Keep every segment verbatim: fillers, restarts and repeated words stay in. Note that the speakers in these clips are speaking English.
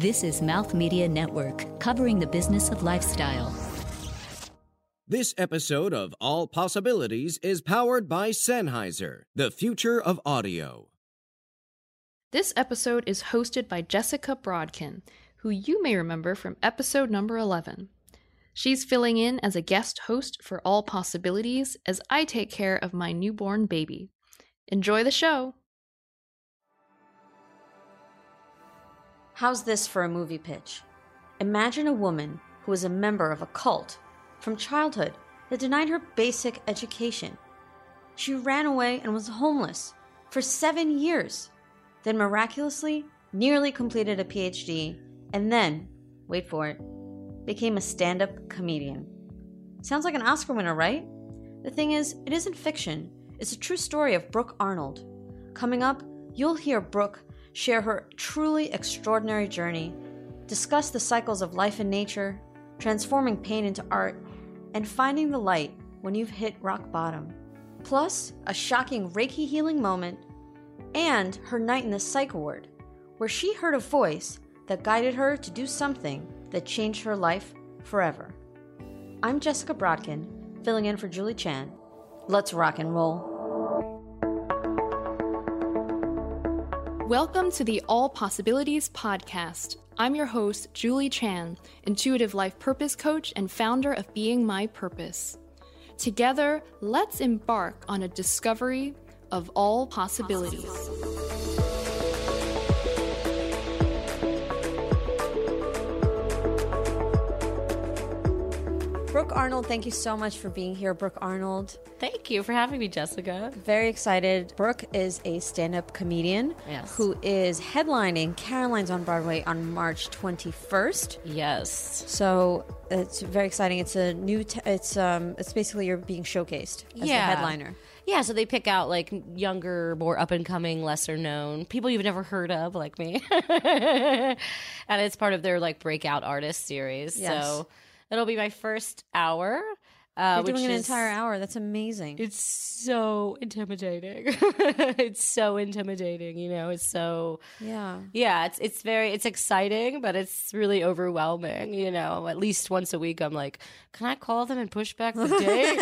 This is Mouth Media Network, covering the business of lifestyle. This episode of All Possibilities is powered by Sennheiser, the future of audio. This episode is hosted by Jessica Brodkin, who you may remember from episode number eleven. She's filling in as a guest host for All Possibilities as I take care of my newborn baby. Enjoy the show! How's this for a movie pitch? Imagine a woman who is a member of a cult from childhood that denied her basic education. She ran away and was homeless for seven years, then miraculously nearly completed a P H D, and then, wait for it, became a stand-up comedian. Sounds like an Oscar winner, right? The thing is, it isn't fiction. It's a true story of Brooke Arnold. Coming up, you'll hear Brooke share her truly extraordinary journey, discuss the cycles of life and nature, transforming pain into art, and finding the light when you've hit rock bottom. Plus, a shocking Reiki healing moment, and her night in the psych ward, where she heard a voice that guided her to do something that changed her life forever. I'm Jessica Brodkin, filling in for Julie Chen. Let's rock and roll. Welcome to the All Possibilities podcast. I'm your host, Julie Chen, intuitive life purpose coach and founder of Being My Purpose. Together, let's embark on a discovery of all possibilities. Brooke Arnold, thank you so much for being here, Brooke Arnold. Thank you for having me, Jessica. Very excited. Brooke is a stand-up comedian, yes, who is headlining Caroline's on Broadway on March twenty-first. Yes. So it's very exciting. It's a new. T- it's um. It's basically you're being showcased as yeah. the headliner. Yeah, so they pick out, like, younger, more up-and-coming, lesser-known, people you've never heard of, like me. And it's part of their, like, breakout artist series. Yes. So it'll be my first hour. Uh, You're doing an is, entire hour. That's amazing. It's so intimidating. It's so intimidating, you know? It's so... Yeah. Yeah, it's it's very... It's exciting, but it's really overwhelming, you know? At least once a week, I'm like, can I call them and push back the date?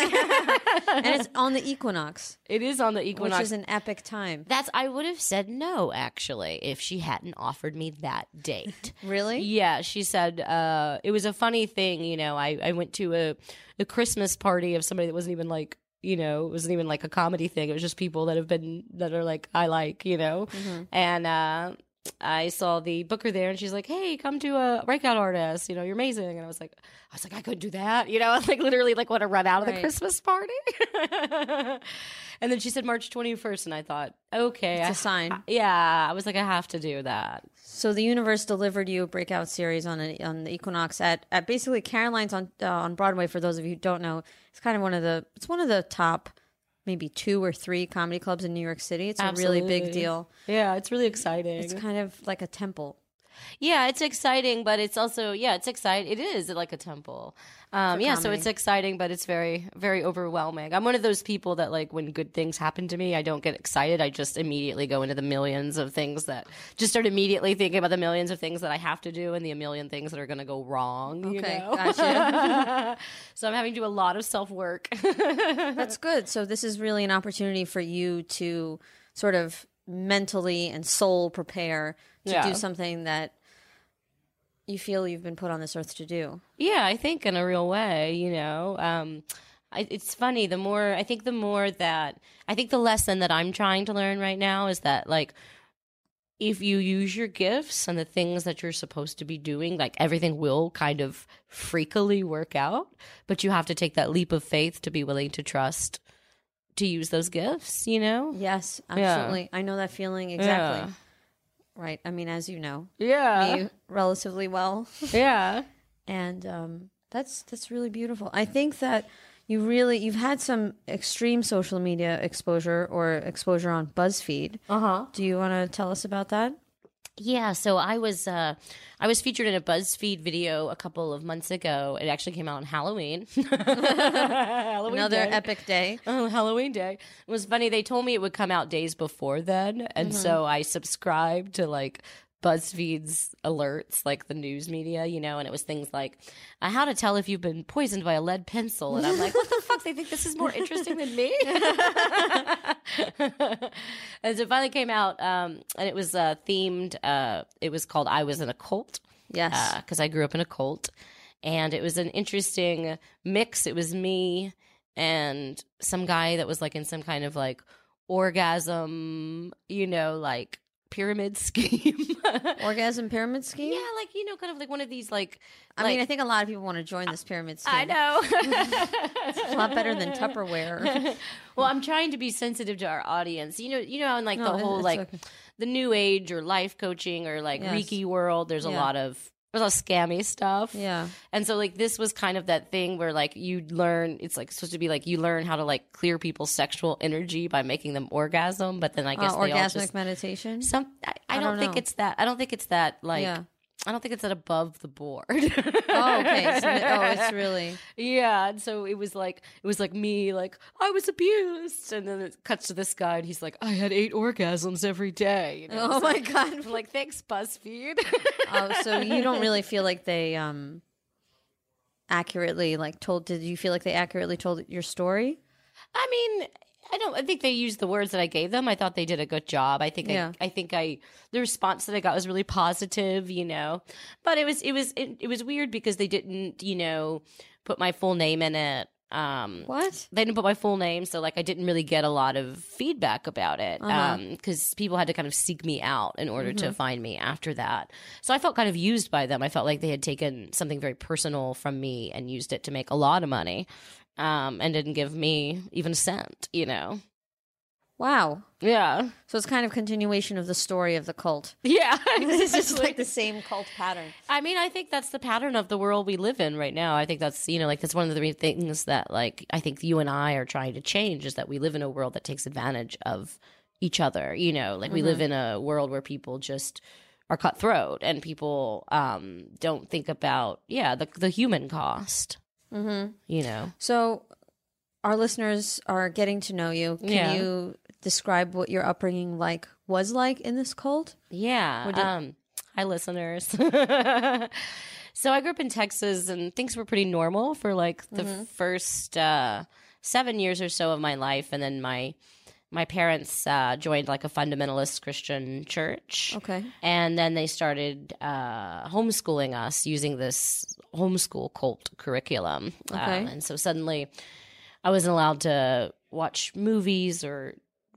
And it's on the equinox. It is on the equinox. Which is an epic time. That's... I would have said no, actually, if she hadn't offered me that date. Really? Yeah, she said... Uh, it was a funny thing, you know? I, I went to a... a Christmas party of somebody that wasn't even like, you know, it wasn't even like a comedy thing. It was just people that have been, that are like, I like, you know, mm-hmm. and uh, I saw the booker there and she's like, hey, come to a breakout artist, you know, you're amazing. And I was like, I was like, I couldn't do that. You know, I was like, literally like want to run out right. of the Christmas party. And then she said March twenty-first. And I thought, okay. It's I, a sign. I, yeah. I was like, I have to do that. So the universe delivered you a breakout series on a, on the Equinox at, at basically Caroline's on uh, on Broadway. For those of you who don't know, it's kind of one of the it's one of the top maybe two or three comedy clubs in New York City. It's Absolutely. a really big deal. Yeah, it's really exciting. It's kind of like a temple. Yeah, it's exciting, but it's also yeah, it's exciting. It is like a temple. Um, yeah, comedy. So it's exciting, but it's very, very overwhelming. I'm one of those people that, like, when good things happen to me, I don't get excited. I just immediately go into the millions of things that just start immediately thinking about the millions of things that I have to do and the a million things that are going to go wrong. Okay, you know? Gotcha. So I'm having to do a lot of self work. That's good. So this is really an opportunity for you to sort of mentally and soul prepare to yeah. do something that you feel you've been put on this earth to do. Yeah, I think in a real way, you know. Um, I, it's funny, the more, I think the more that, I think the lesson that I'm trying to learn right now is that, like, if you use your gifts and the things that you're supposed to be doing, like, everything will kind of freakily work out, but you have to take that leap of faith to be willing to trust to use those gifts, you know? Yes, absolutely. Yeah. I know that feeling exactly. Yeah. Right. I mean, as you know, yeah, me relatively well. Yeah. And um, that's that's really beautiful. I think that you really you've had some extreme social media exposure or exposure on BuzzFeed. Uh-huh. Do you want to tell us about that? Yeah, so I was uh, I was featured in a BuzzFeed video a couple of months ago. It actually came out on Halloween. Halloween Another day. epic day. Oh, Halloween day. It was funny. They told me it would come out days before then, and mm-hmm. so I subscribed to, like, BuzzFeed's alerts, like the news media, you know, and it was things like uh, how to tell if you've been poisoned by a lead pencil. And I'm like, what the fuck? They think this is more interesting than me? And so it finally came out, um, and it was uh, themed. Uh, it was called I Was in a Cult. Yes. Because uh, I grew up in a cult. And it was an interesting mix. It was me and some guy that was like in some kind of like orgasm, you know, like pyramid scheme. Orgasm pyramid scheme? Yeah, like, you know, kind of like one of these like... I like, mean, I think a lot of people want to join this pyramid scheme. I know. It's a lot better than Tupperware. Well, I'm trying to be sensitive to our audience. You know, you know, in like no, the whole like okay. the new age or life coaching or like yes. Reiki world, there's yeah. a lot of... It was all scammy stuff. Yeah. And so, like, this was kind of that thing where, like, you learn, it's, like, supposed to be, like, you learn how to, like, clear people's sexual energy by making them orgasm, but then I guess uh, they all just... Orgasmic meditation? Some, I, I, I don't, don't think it's that, I don't think it's that, like... Yeah. I don't think it's that above the board. Oh, okay. So, oh, it's really... Yeah, and so it was like, it was like me, like, I was abused. And then it cuts to this guy, and he's like, I had eight orgasms every day. You know? Oh, so, my God. I'm like, thanks, BuzzFeed. Oh, so you don't really feel like they um, accurately, like, told... Did you feel like they accurately told your story? I mean... I don't. I think they used the words that I gave them. I thought they did a good job. I think. Yeah. I, I think I. The response that I got was really positive, you know. But it was. It was. It, it was weird because they didn't, you know, put my full name in it. Um, what? They didn't put my full name, so like I didn't really get a lot of feedback about it because uh-huh. um, people had to kind of seek me out in order mm-hmm. to find me after that. So I felt kind of used by them. I felt like they had taken something very personal from me and used it to make a lot of money. Um, and didn't give me even a cent, you know. Wow. Yeah. So it's kind of continuation of the story of the cult. Yeah. It's just like the same cult pattern. I mean, I think that's the pattern of the world we live in right now. I think that's, you know, like that's one of the things that like I think you and I are trying to change is that we live in a world that takes advantage of each other, you know. Like mm-hmm. we live in a world where people just are cutthroat and people um, don't think about, yeah, the the human cost. Mm-hmm. You know, so our listeners are getting to know you. Can yeah. you describe what your upbringing like was like in this cult? Yeah. It- um, hi, listeners. So I grew up in Texas, and things were pretty normal for like the mm-hmm. first uh, seven years or so of my life, and then my my parents uh, joined like a fundamentalist Christian church. Okay, and then they started uh, homeschooling us using this homeschool cult curriculum. Okay. Uh, and so suddenly I wasn't allowed to watch movies or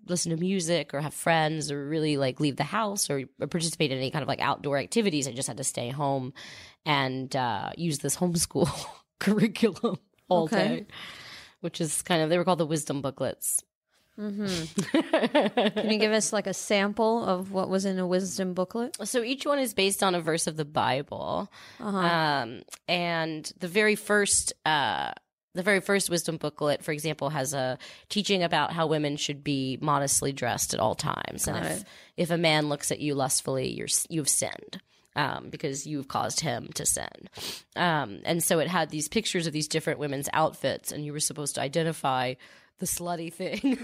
listen to music or have friends or really like leave the house or, or participate in any kind of like outdoor activities. I just had to stay home and uh, use this homeschool curriculum all okay. day, which is kind of, they were called the wisdom booklets. Mm-hmm. Can you give us like a sample of what was in a wisdom booklet? So each one is based on a verse of the Bible, uh-huh. um, and the very first, uh, the very first wisdom booklet, for example, has a teaching about how women should be modestly dressed at all times, Got and if, if a man looks at you lustfully, you're you've sinned. Um, because you've caused him to sin. Um, and so it had these pictures of these different women's outfits, and you were supposed to identify the slutty thing.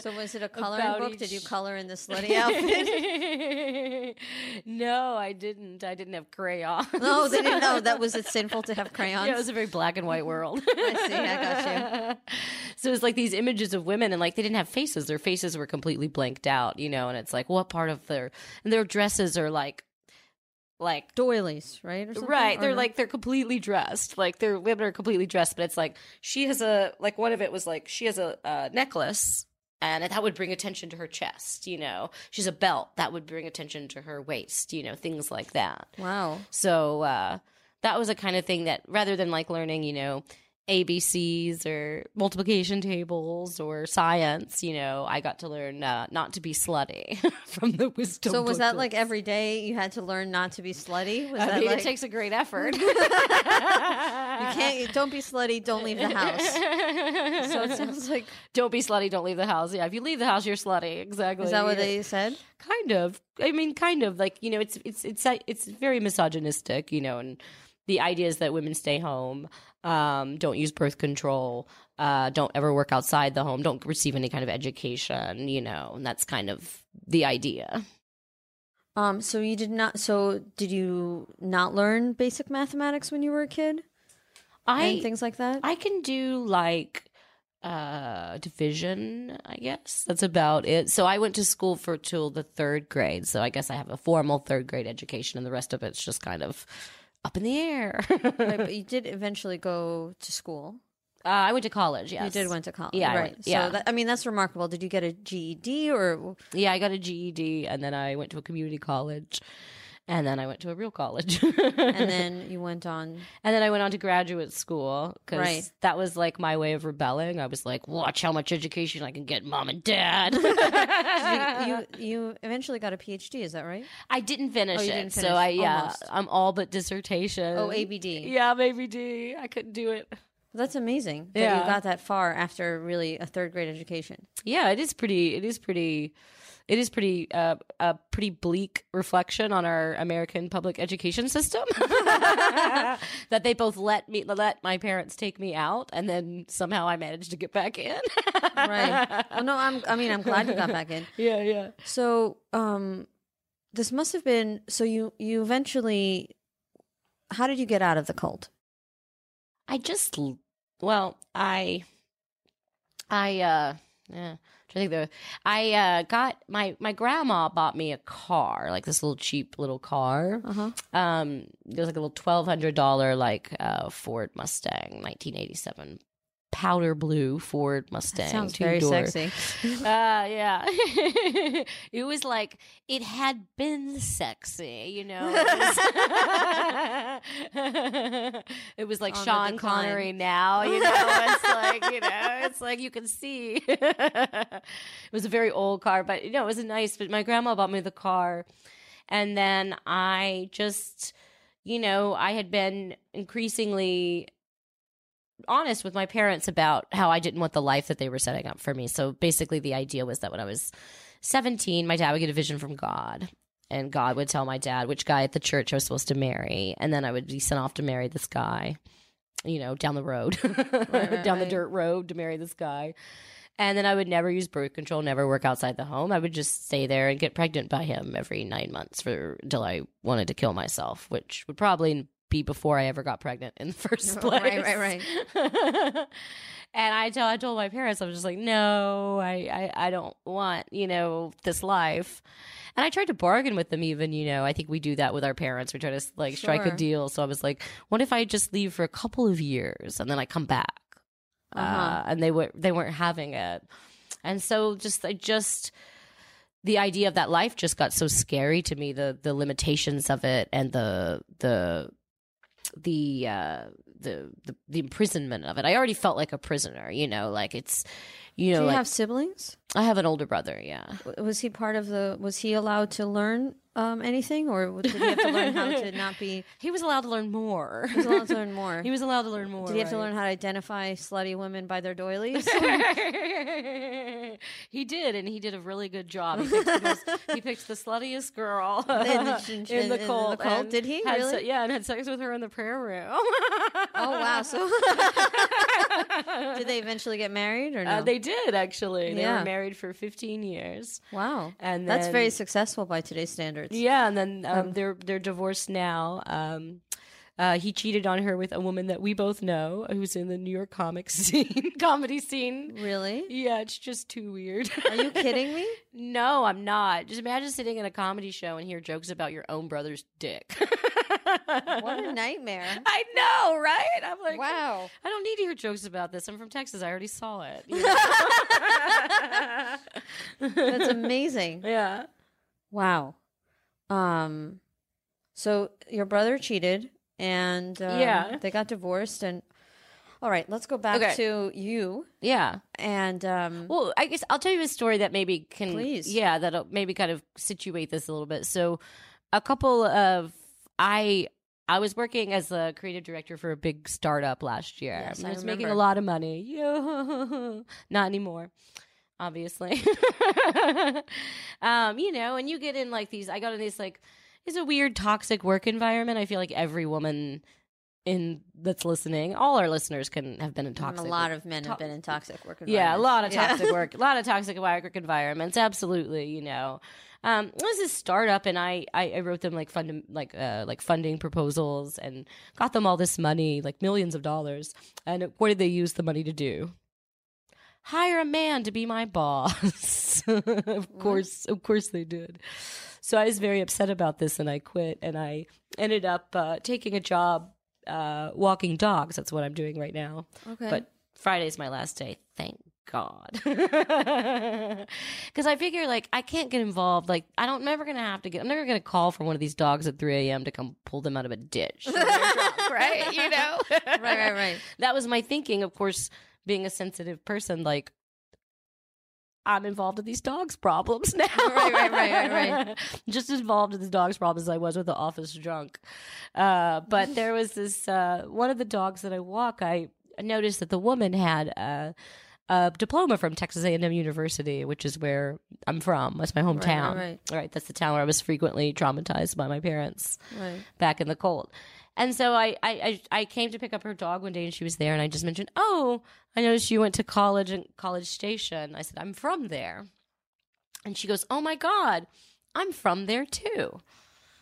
So was it a coloring About book? Each... Did you color in the slutty outfit? No, I didn't. I didn't have crayons. No, they didn't know. That was it sinful to have crayons? Yeah, it was a very black and white world. I see. I got you. So it was like these images of women, and like they didn't have faces. Their faces were completely blanked out, you know, and it's like what part of their – and their dresses are like – like doilies, right? Or something? Right. They're or like, they're completely dressed. Like, their women are completely dressed, but it's like, she has a, like, one of it was like, she has a uh, necklace, and that would bring attention to her chest, you know? She's a belt, that would bring attention to her waist, you know, things like that. Wow. So, uh, that was a kind of thing that, rather than like learning, you know, A B Cs or multiplication tables or science, you know, I got to learn uh, not to be slutty from the wisdom So was booklets. That like every day you had to learn not to be slutty? Was I that mean, like... It takes a great effort. You can't, don't be slutty, don't leave the house. So it sounds like... Don't be slutty, don't leave the house. Yeah, if you leave the house, you're slutty. Exactly. Is that what they said? Kind of. I mean, kind of. Like, you know, it's it's it's it's very misogynistic, you know, and the idea is that women stay home, um, don't use birth control, uh, don't ever work outside the home, don't receive any kind of education, you know, and that's kind of the idea. Um, so you did not, so did you not learn basic mathematics when you were a kid? I, and things like that? I can do like uh, division, I guess. That's about it. So I went to school for till the third grade. So I guess I have a formal third grade education and the rest of it's just kind of up in the air. Right, but you did eventually go to school. Uh, I went to college, yes. You did went to college. Yeah, right. I went, yeah. So that, I mean, that's remarkable. Did you get a G E D or? Yeah, I got a G E D and then I went to a community college and then I went to a real college. And then you went on. And then I went on to graduate school because right. that was like my way of rebelling. I was like, watch how much education I can get, mom and dad. So you, you, you eventually got a P H D, is that right? I didn't finish oh, you it. Didn't finish. So I, yeah, Almost. I'm all but dissertation. Oh, A B D. Yeah, I'm A B D. I couldn't do it. That's amazing that yeah. you got that far after really a third grade education. Yeah, it is pretty. It is pretty. It is pretty. Uh, a pretty bleak reflection on our American public education system that they both let me let my parents take me out, and then somehow I managed to get back in. Right. Well, no, I'm. I mean, I'm glad you got back in. Yeah, yeah. So, um, this must have been. So you you eventually. How did you get out of the cult? I just, well, I, I, uh, yeah, I think the, I, uh, got my, my grandma bought me a car, like this little cheap little car. Uh-huh. Um, it was like a little twelve hundred dollars, like, uh, Ford Mustang, nineteen eighty-seven. Powder blue Ford Mustang. That sounds very door. Sexy. uh, yeah. It was like, it had been sexy, you know. It was, it was like on Sean Connery now, you know. It's like, you know, it's like you can see. It was a very old car, but, you know, it was nice. But my grandma bought me the car. And then I just, you know, I had been increasingly honest with my parents about how I didn't want the life that they were setting up for me. So basically the idea was that when I was seventeen, my dad would get a vision from God, and God would tell my dad which guy at the church I was supposed to marry, and then I would be sent off to marry this guy, you know, down the road, right, right, down right. the dirt road to marry this guy. And then I would never use birth control, never work outside the home. I would just stay there and get pregnant by him every nine months for until I wanted to kill myself, which would probably be before I ever got pregnant in the first place. Right, right, right. And I, t- I told my parents, I was just like, no, I, I, I don't want, you know, this life. And I tried to bargain with them even, you know, I think we do that with our parents. We try to like sure. strike a deal. So I was like, what if I just leave for a couple of years and then I come back? Uh-huh. Uh, and they, w- they weren't having it. And so just, I just... the idea of that life just got so scary to me, the the limitations of it and the the the uh the the, the imprisonment of it. I already felt like a prisoner, you know, like it's you know. Do you like, have siblings? I have an older brother, yeah. Was he part of the was he allowed to learn Um, anything, or did he have to learn how to not be? He was allowed to learn more. He was allowed to learn more. He was allowed to learn more. Did he have right? to learn how to identify slutty women by their doilies? He did, and he did a really good job. He picked the, most, he picked the sluttiest girl in the, in the cult. In the cult. Did he? Really? Se- yeah, and had sex with her in the prayer room. Oh wow! So did they eventually get married, or no? Uh, they did actually. They yeah. were married for fifteen years. Wow, and that's then... very successful by today's standards. Yeah, and then um, um, they're they're divorced now. Um, uh, he cheated on her with a woman that we both know, who's in the New York comic scene, comedy scene. Really? Yeah, it's just too weird. Are you kidding me? No, I'm not. Just imagine sitting in a comedy show and hear jokes about your own brother's dick. What a nightmare. I know, right? I'm like, wow. I don't need to hear jokes about this. I'm from Texas. I already saw it. You know? That's amazing. Yeah. Wow. Um, so your brother cheated and, uh, um, yeah. they got divorced and all right, let's go back okay. to you. Yeah. And, um, well, I guess I'll tell you a story that maybe can, please. yeah, that'll maybe kind of situate this a little bit. So a couple of, I, I was working as a creative director for a big startup last year. Yes, and I, I was making a lot of money. Not anymore. Obviously, um, you know, and you get in like these, I got in this like, it's a weird toxic work environment. I feel like every woman in that's listening, all our listeners can have been in toxic. And a lot of men to- have been in toxic work environments. Yeah, a lot of toxic yeah. work, a lot of toxic work environments. Absolutely, you know. Um, this is startup, and I, I, I wrote them like fund like uh, like funding proposals and got them all this money, like millions of dollars. And what did they use the money to do? Hire a man to be my boss. Of course, of course they did. So I was very upset about this, and I quit, and I ended up uh, taking a job uh, walking dogs. That's what I'm doing right now. Okay. But Friday's my last day. Thank God. Because I figure, like, I can't get involved. Like, I don't, I'm never going to have to get, I'm never going to call for one of these dogs at three a.m. to come pull them out of a ditch. Drunk, right? You know? Right, right, right. That was my thinking, of course. Being a sensitive person, like, I'm involved in these dogs' problems now. Right, right, right, right, right. Just involved in the dogs' problems as I was with the office drunk. Uh, but there was this, uh, one of the dogs that I walk, I noticed that the woman had a, a diploma from Texas A and M University, which is where I'm from. That's my hometown. Right, right, right. Right, that's the town where I was frequently traumatized by my parents right. back in the cold. And so I, I, I came to pick up her dog one day, and she was there, and I just mentioned, oh, I noticed you went to college in College Station. I said, I'm from there. And she goes, oh, my God, I'm from there, too.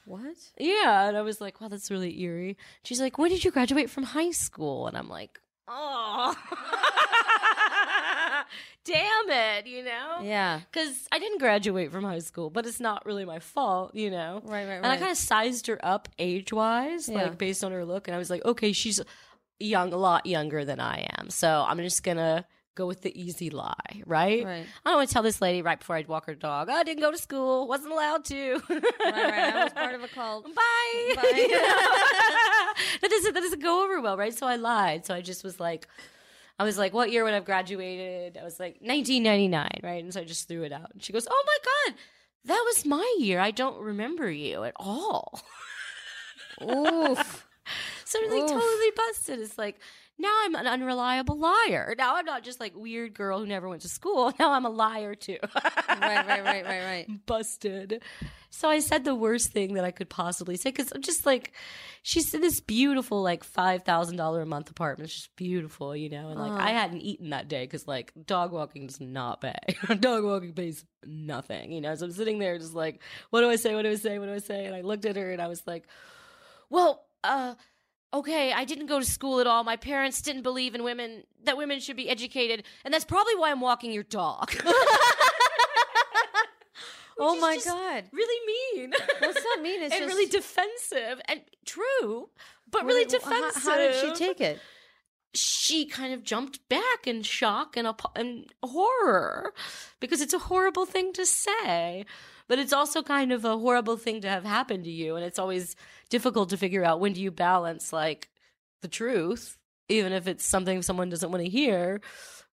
What? Yeah. And I was like, wow, that's really eerie. She's like, when did you graduate from high school? And I'm like, oh, damn it, you know? Yeah. Because I didn't graduate from high school, but it's not really my fault, you know? Right, right, right. And I kind of sized her up age-wise, yeah. like based on her look. And I was like, okay, she's young, a lot younger than I am. So I'm just going to go with the easy lie, right? Right. I don't want to tell this lady right before I'd walk her dog, oh, I didn't go to school, wasn't allowed to. Right, right. I was part of a cult. Bye. Bye. You know? That doesn't, that doesn't go over well, right? So I lied. So I just was like, I was like, what year would I have graduated? I was like, nineteen ninety-nine, right? And so I just threw it out. And she goes, oh my God, that was my year. I don't remember you at all. Oof. So I'm like Oof. totally busted. It's like, now I'm an unreliable liar. Now I'm not just like weird girl who never went to school. Now I'm a liar too. right, right, right, right, right. Busted. So I said the worst thing that I could possibly say because I'm just like, she's in this beautiful like five thousand dollars a month apartment. It's just beautiful, you know. And like uh-huh. I hadn't eaten that day because like dog walking does not pay. Dog walking pays nothing, you know. So I'm sitting there just like, what do I say? What do I say? What do I say? And I looked at her and I was like, well, uh. okay, I didn't go to school at all. My parents didn't believe in women, that women should be educated. And that's probably why I'm walking your dog. Oh, my God. Really mean. Well, it's not mean. It's and just... really defensive. And true, but really Wait, defensive. How, how did she take it? She kind of jumped back in shock and, ap- and horror because it's a horrible thing to say. But it's also kind of a horrible thing to have happen to you. And it's always difficult to figure out when do you balance like the truth, even if it's something someone doesn't want to hear,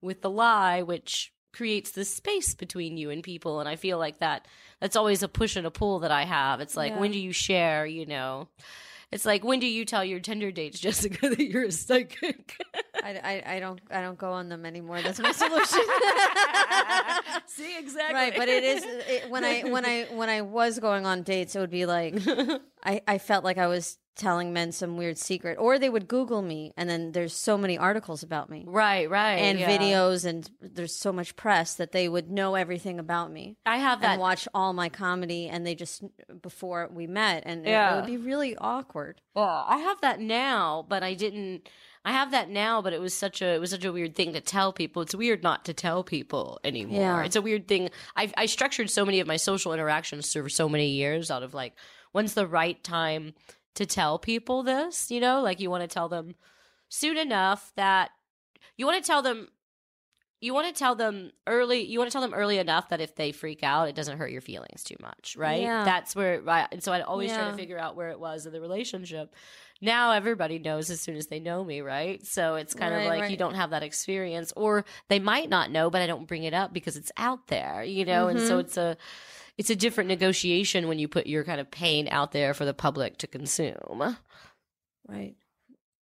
with the lie, which creates this space between you and people. And I feel like that that's always a push and a pull that I have. It's like, yeah. when do you share, you know? It's like, when do you tell your Tinder dates, Jessica, that you're a psychic? I, I, I don't I don't go on them anymore. That's my solution. See, exactly. Right, but it is it, when I when I when I was going on dates, it would be like I, I felt like I was telling men some weird secret, or they would Google me, and then there's so many articles about me, right, right, and yeah. videos, and there's so much press that they would know everything about me. I have that, and watch all my comedy, and they just before we met, and yeah. it, it would be really awkward. Well, I have that now, but I didn't. I have that now, but it was such a it was such a weird thing to tell people. It's weird not to tell people anymore. Yeah. It's a weird thing. I I structured so many of my social interactions for so many years out of like, when's the right time to tell people this, you know, like you want to tell them soon enough that you want to tell them, you want to tell them early, you want to tell them early enough that if they freak out, it doesn't hurt your feelings too much, right? Yeah. That's where, right. And so I'd always yeah. try to figure out where it was in the relationship. Now everybody knows as soon as they know me, right? So it's kind right, of like right. you don't have that experience, or they might not know, but I don't bring it up because it's out there, you know? Mm-hmm. And so it's a, It's a different negotiation when you put your kind of pain out there for the public to consume. Right.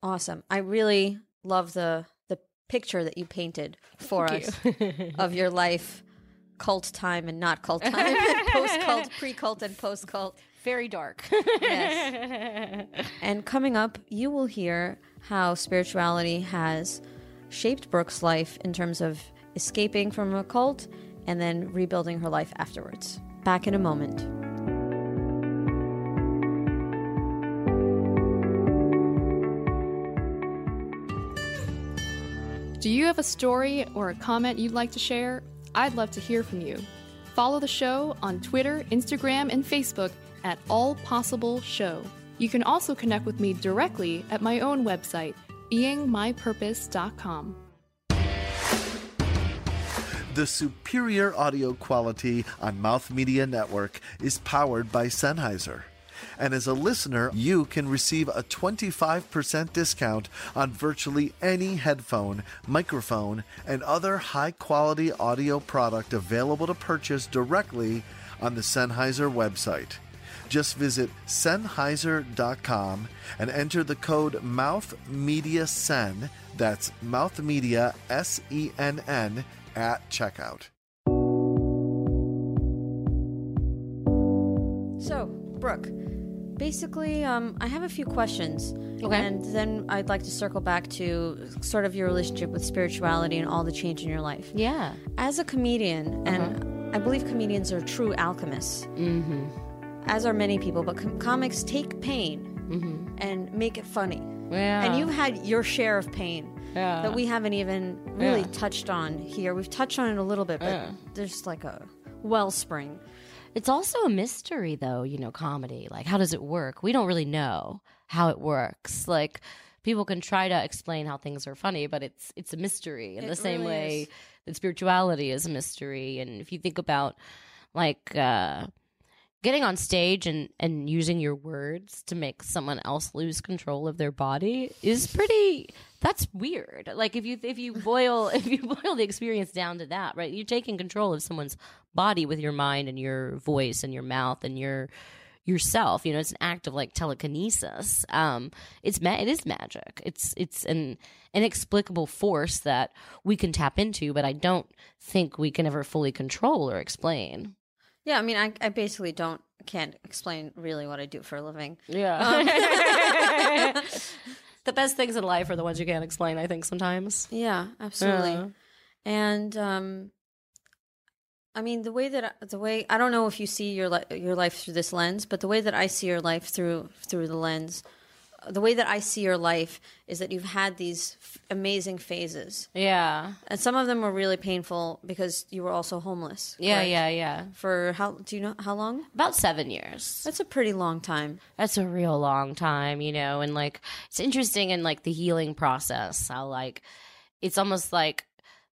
Awesome. I really love the the picture that you painted for Thank us you. Of your life cult time and not cult time, post-cult, pre-cult, and post-cult. Very dark. Yes. And coming up, you will hear how spirituality has shaped Brooke's life in terms of escaping from a cult and then rebuilding her life afterwards. Back in a moment. Do you have a story or a comment you'd like to share? I'd love to hear from you. Follow the show on Twitter, Instagram, and Facebook at All Possible Show. You can also connect with me directly at my own website, being my purpose dot com. The superior audio quality on Mouth Media Network is powered by Sennheiser. And as a listener, you can receive a twenty-five percent discount on virtually any headphone, microphone, and other high-quality audio product available to purchase directly on the Sennheiser website. Just visit Sennheiser dot com and enter the code MouthMediaSenn, that's MouthMedia, S E N N, at checkout. So, Brooke, basically, um, I have a few questions. Okay. And then I'd like to circle back to sort of your relationship with spirituality and all the change in your life. Yeah. As a comedian, uh-huh. and I believe comedians are true alchemists, mm-hmm. as are many people, but com- comics take pain mm-hmm. and make it funny. Yeah. And you've had your share of pain yeah. that we haven't even really yeah. touched on here. We've touched on it a little bit, but yeah. there's like a wellspring. It's also a mystery, though, you know, comedy. Like, how does it work? We don't really know how it works. Like, people can try to explain how things are funny, but it's it's a mystery in it the same really way is. That spirituality is a mystery. And if you think about, like, uh, getting on stage and, and using your words to make someone else lose control of their body is pretty... That's weird. Like, if you if you boil if you boil the experience down to that, right? You're taking control of someone's body with your mind and your voice and your mouth and your yourself. You know, it's an act of like telekinesis. Um, it's ma- it is magic. It's it's an inexplicable force that we can tap into, but I don't think we can ever fully control or explain. Yeah, I mean, I, I basically don't can't explain really what I do for a living. Yeah. Um, the best things in life are the ones you can't explain, I think, sometimes. Yeah, absolutely. Yeah. And um, I mean, the way that I, the way I don't know if you see your li- your life through this lens, but the way that I see your life through through the lens, the way that I see your life is that you've had these f- amazing phases. Yeah. And some of them were really painful because you were also homeless. Yeah, correct? yeah, yeah. For how, do you know how long? About seven years. That's a pretty long time. That's a real long time, you know, and like, it's interesting in like the healing process, how like, it's almost like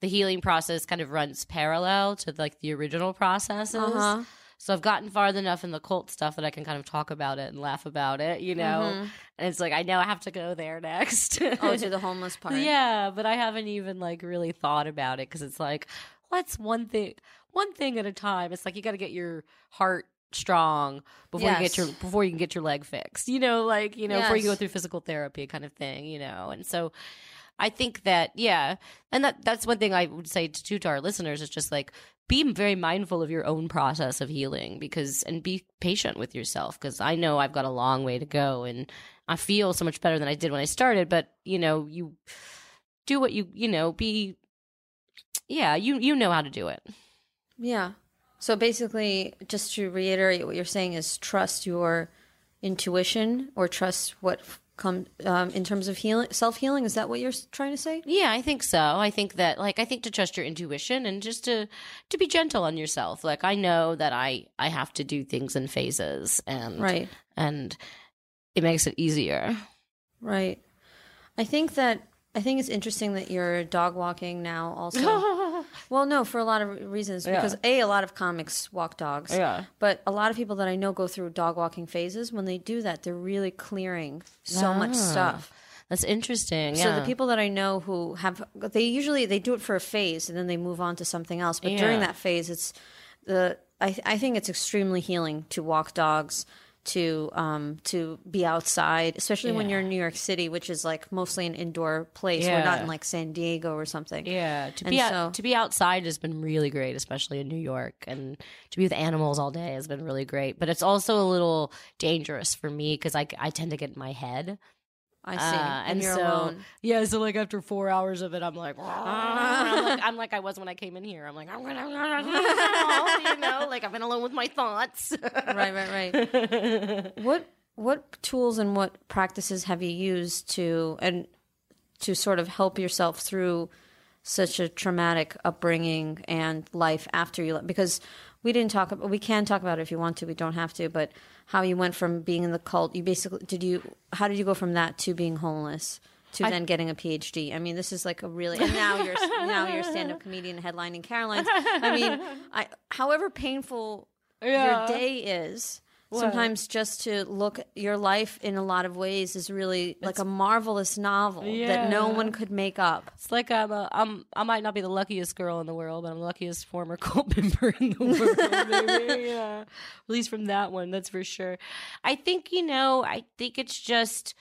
the healing process kind of runs parallel to like the original processes. Uh-huh. So I've gotten far enough in the cult stuff that I can kind of talk about it and laugh about it, you know? Mm-hmm. And it's like, I know I have to go there next. Oh, to the homeless part. Yeah, but I haven't even, like, really thought about it because it's like, what's one thing one thing at a time? It's like you got to get your heart strong before yes. you get your before you can get your leg fixed, you know? Like, you know, yes. before you go through physical therapy kind of thing, you know? And so I think that, yeah, and that that's one thing I would say to, to our listeners is just, like, be very mindful of your own process of healing because, and be patient with yourself because I know I've got a long way to go and I feel so much better than I did when I started, but you know, you do what you, you know, be, yeah, you, you know how to do it. Yeah. So basically just to reiterate what you're saying is trust your intuition or trust what come um, in terms of healing, self-healing. Is that what you're trying to say? Yeah, I think so. I think that, like, I think to trust your intuition and just to to be gentle on yourself. Like, I know that I I have to do things in phases, and right. and it makes it easier. Right. I think that I think it's interesting that you're dog walking now. Also, well, no, for a lot of reasons. Yeah. Because a a lot of comics walk dogs. Yeah. But a lot of people that I know go through dog walking phases. When they do that, they're really clearing so ah, much stuff. That's interesting. Yeah. So the people that I know who have, they usually they do it for a phase and then they move on to something else. But yeah. during that phase, it's the I I think it's extremely healing to walk dogs. to um, to be outside, especially yeah. when you're in New York City, which is like mostly an indoor place. Yeah. We're not in like San Diego or something. Yeah, to be out, so, to be outside has been really great, especially in New York, and to be with animals all day has been really great. But it's also a little dangerous for me because I I tend to get in my head. I see. Uh, and you're so, alone. Yeah, so like after four hours of it, I'm like, I'm like, I'm like I was when I came in here. I'm like, I'm gonna, you know, like I've been alone with my thoughts. Right, right, right. What what tools and what practices have you used to and to sort of help yourself through such a traumatic upbringing and life after you left? Because we didn't talk about, we can talk about it if you want to, we don't have to, but how you went from being in the cult, you basically, did you, how did you go from that to being homeless to I, then getting a P H D? I mean, this is like a really, and now you're, now you're a stand-up comedian headlining Caroline's. I mean, I, however painful yeah. your day is, what? Sometimes just to look, your life in a lot of ways is really like it's, a marvelous novel yeah. that no one could make up. It's like I'm a, I'm, I might not be the luckiest girl in the world, but I'm the luckiest former cult member in the world, maybe. Yeah. At least from that one, that's for sure. I think, you know, I think it's just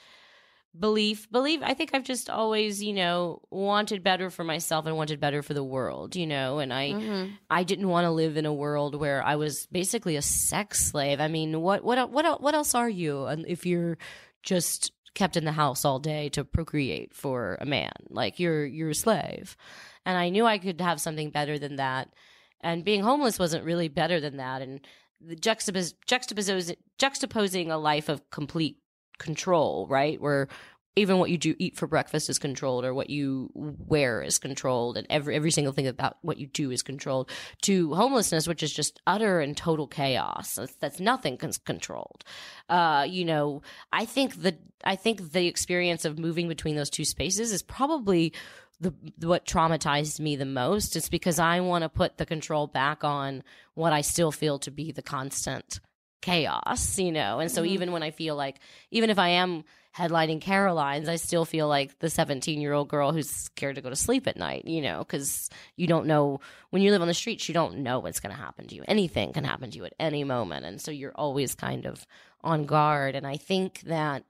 belief. Belief. I think I've just always, you know, wanted better for myself and wanted better for the world, you know, and I mm-hmm. I didn't want to live in a world where I was basically a sex slave. I mean, what what what what else are you if you're just kept in the house all day to procreate for a man? Like you're you're a slave. And I knew I could have something better than that. And being homeless wasn't really better than that. And the juxtapos- juxtaposing juxtaposing a life of complete control, right, where even what you do eat for breakfast is controlled, or what you wear is controlled, and every every single thing about what you do is controlled, to homelessness, which is just utter and total chaos. That's, that's nothing con- controlled. Uh, you know, I think the I think the experience of moving between those two spaces is probably the what traumatized me the most. It's because I want to put the control back on what I still feel to be the constant chaos, you know, and so mm-hmm. even when I feel like, even if I am headlining Caroline's, I still feel like the seventeen-year-old girl who's scared to go to sleep at night, you know, because you don't know, when you live on the streets, you don't know what's going to happen to you. Anything can happen to you at any moment, and so you're always kind of on guard. And I think that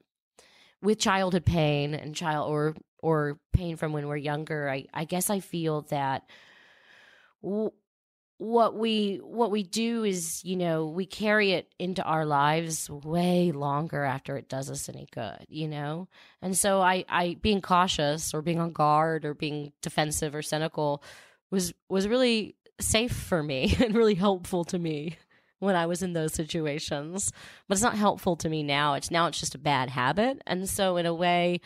with childhood pain and child or or pain from when we're younger, I, I guess I feel that w- What we what we do is, you know, we carry it into our lives way longer after it does us any good, you know? And so I, I being cautious or being on guard or being defensive or cynical was was really safe for me and really helpful to me when I was in those situations. But it's not helpful to me now. It's now it's just a bad habit. And so in a way,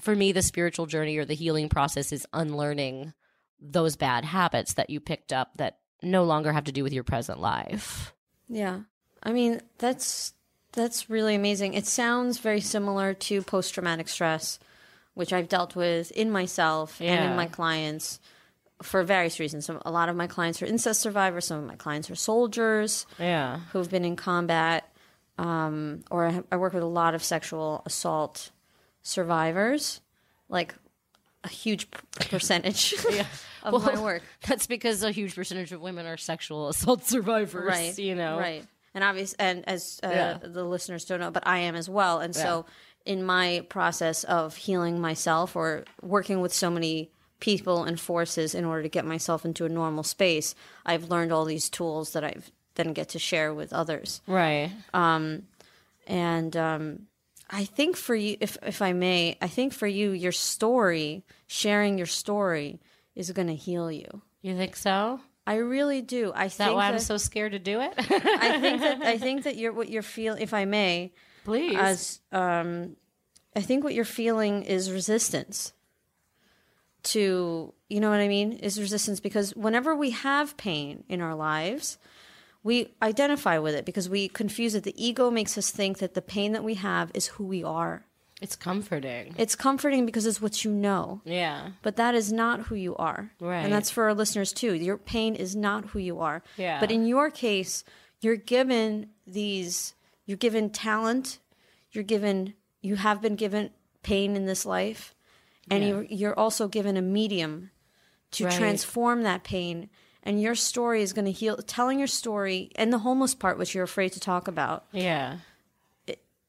for me, the spiritual journey or the healing process is unlearning those bad habits that you picked up that no longer have to do with your present life. Yeah. I mean, that's that's really amazing. It sounds very similar to post-traumatic stress, which I've dealt with in myself yeah. and in my clients for various reasons. So a lot of my clients are incest survivors. Some of my clients are soldiers yeah. who've been in combat. Um, or I, I work with a lot of sexual assault survivors, like a huge percentage yeah. of well, my work. That's because a huge percentage of women are sexual assault survivors, right? You know, right? And obvious, and as uh, yeah. the listeners don't know, but I am as well. And yeah. so, in my process of healing myself or working with so many people and forces in order to get myself into a normal space, I've learned all these tools that I've then get to share with others, right? Um, and um. I think for you, if if I may, I think for you, your story, sharing your story is going to heal you. You think so? I really do. I is think that why that, I'm so scared to do it? I think that I think that you're what you're feeling, if I may. Please. As, um, I think what you're feeling is resistance to, you know what I mean, is resistance because whenever we have pain in our lives, we identify with it because we confuse it. The ego makes us think that the pain that we have is who we are. It's comforting. It's comforting because it's what you know. Yeah. But that is not who you are. Right. And that's for our listeners too. Your pain is not who you are. Yeah. But in your case, you're given these, you're given talent, you're given, you have been given pain in this life, and yeah. you're, you're also given a medium to right. transform that pain. And your story is going to heal. Telling your story and the homeless part, which you're afraid to talk about, yeah,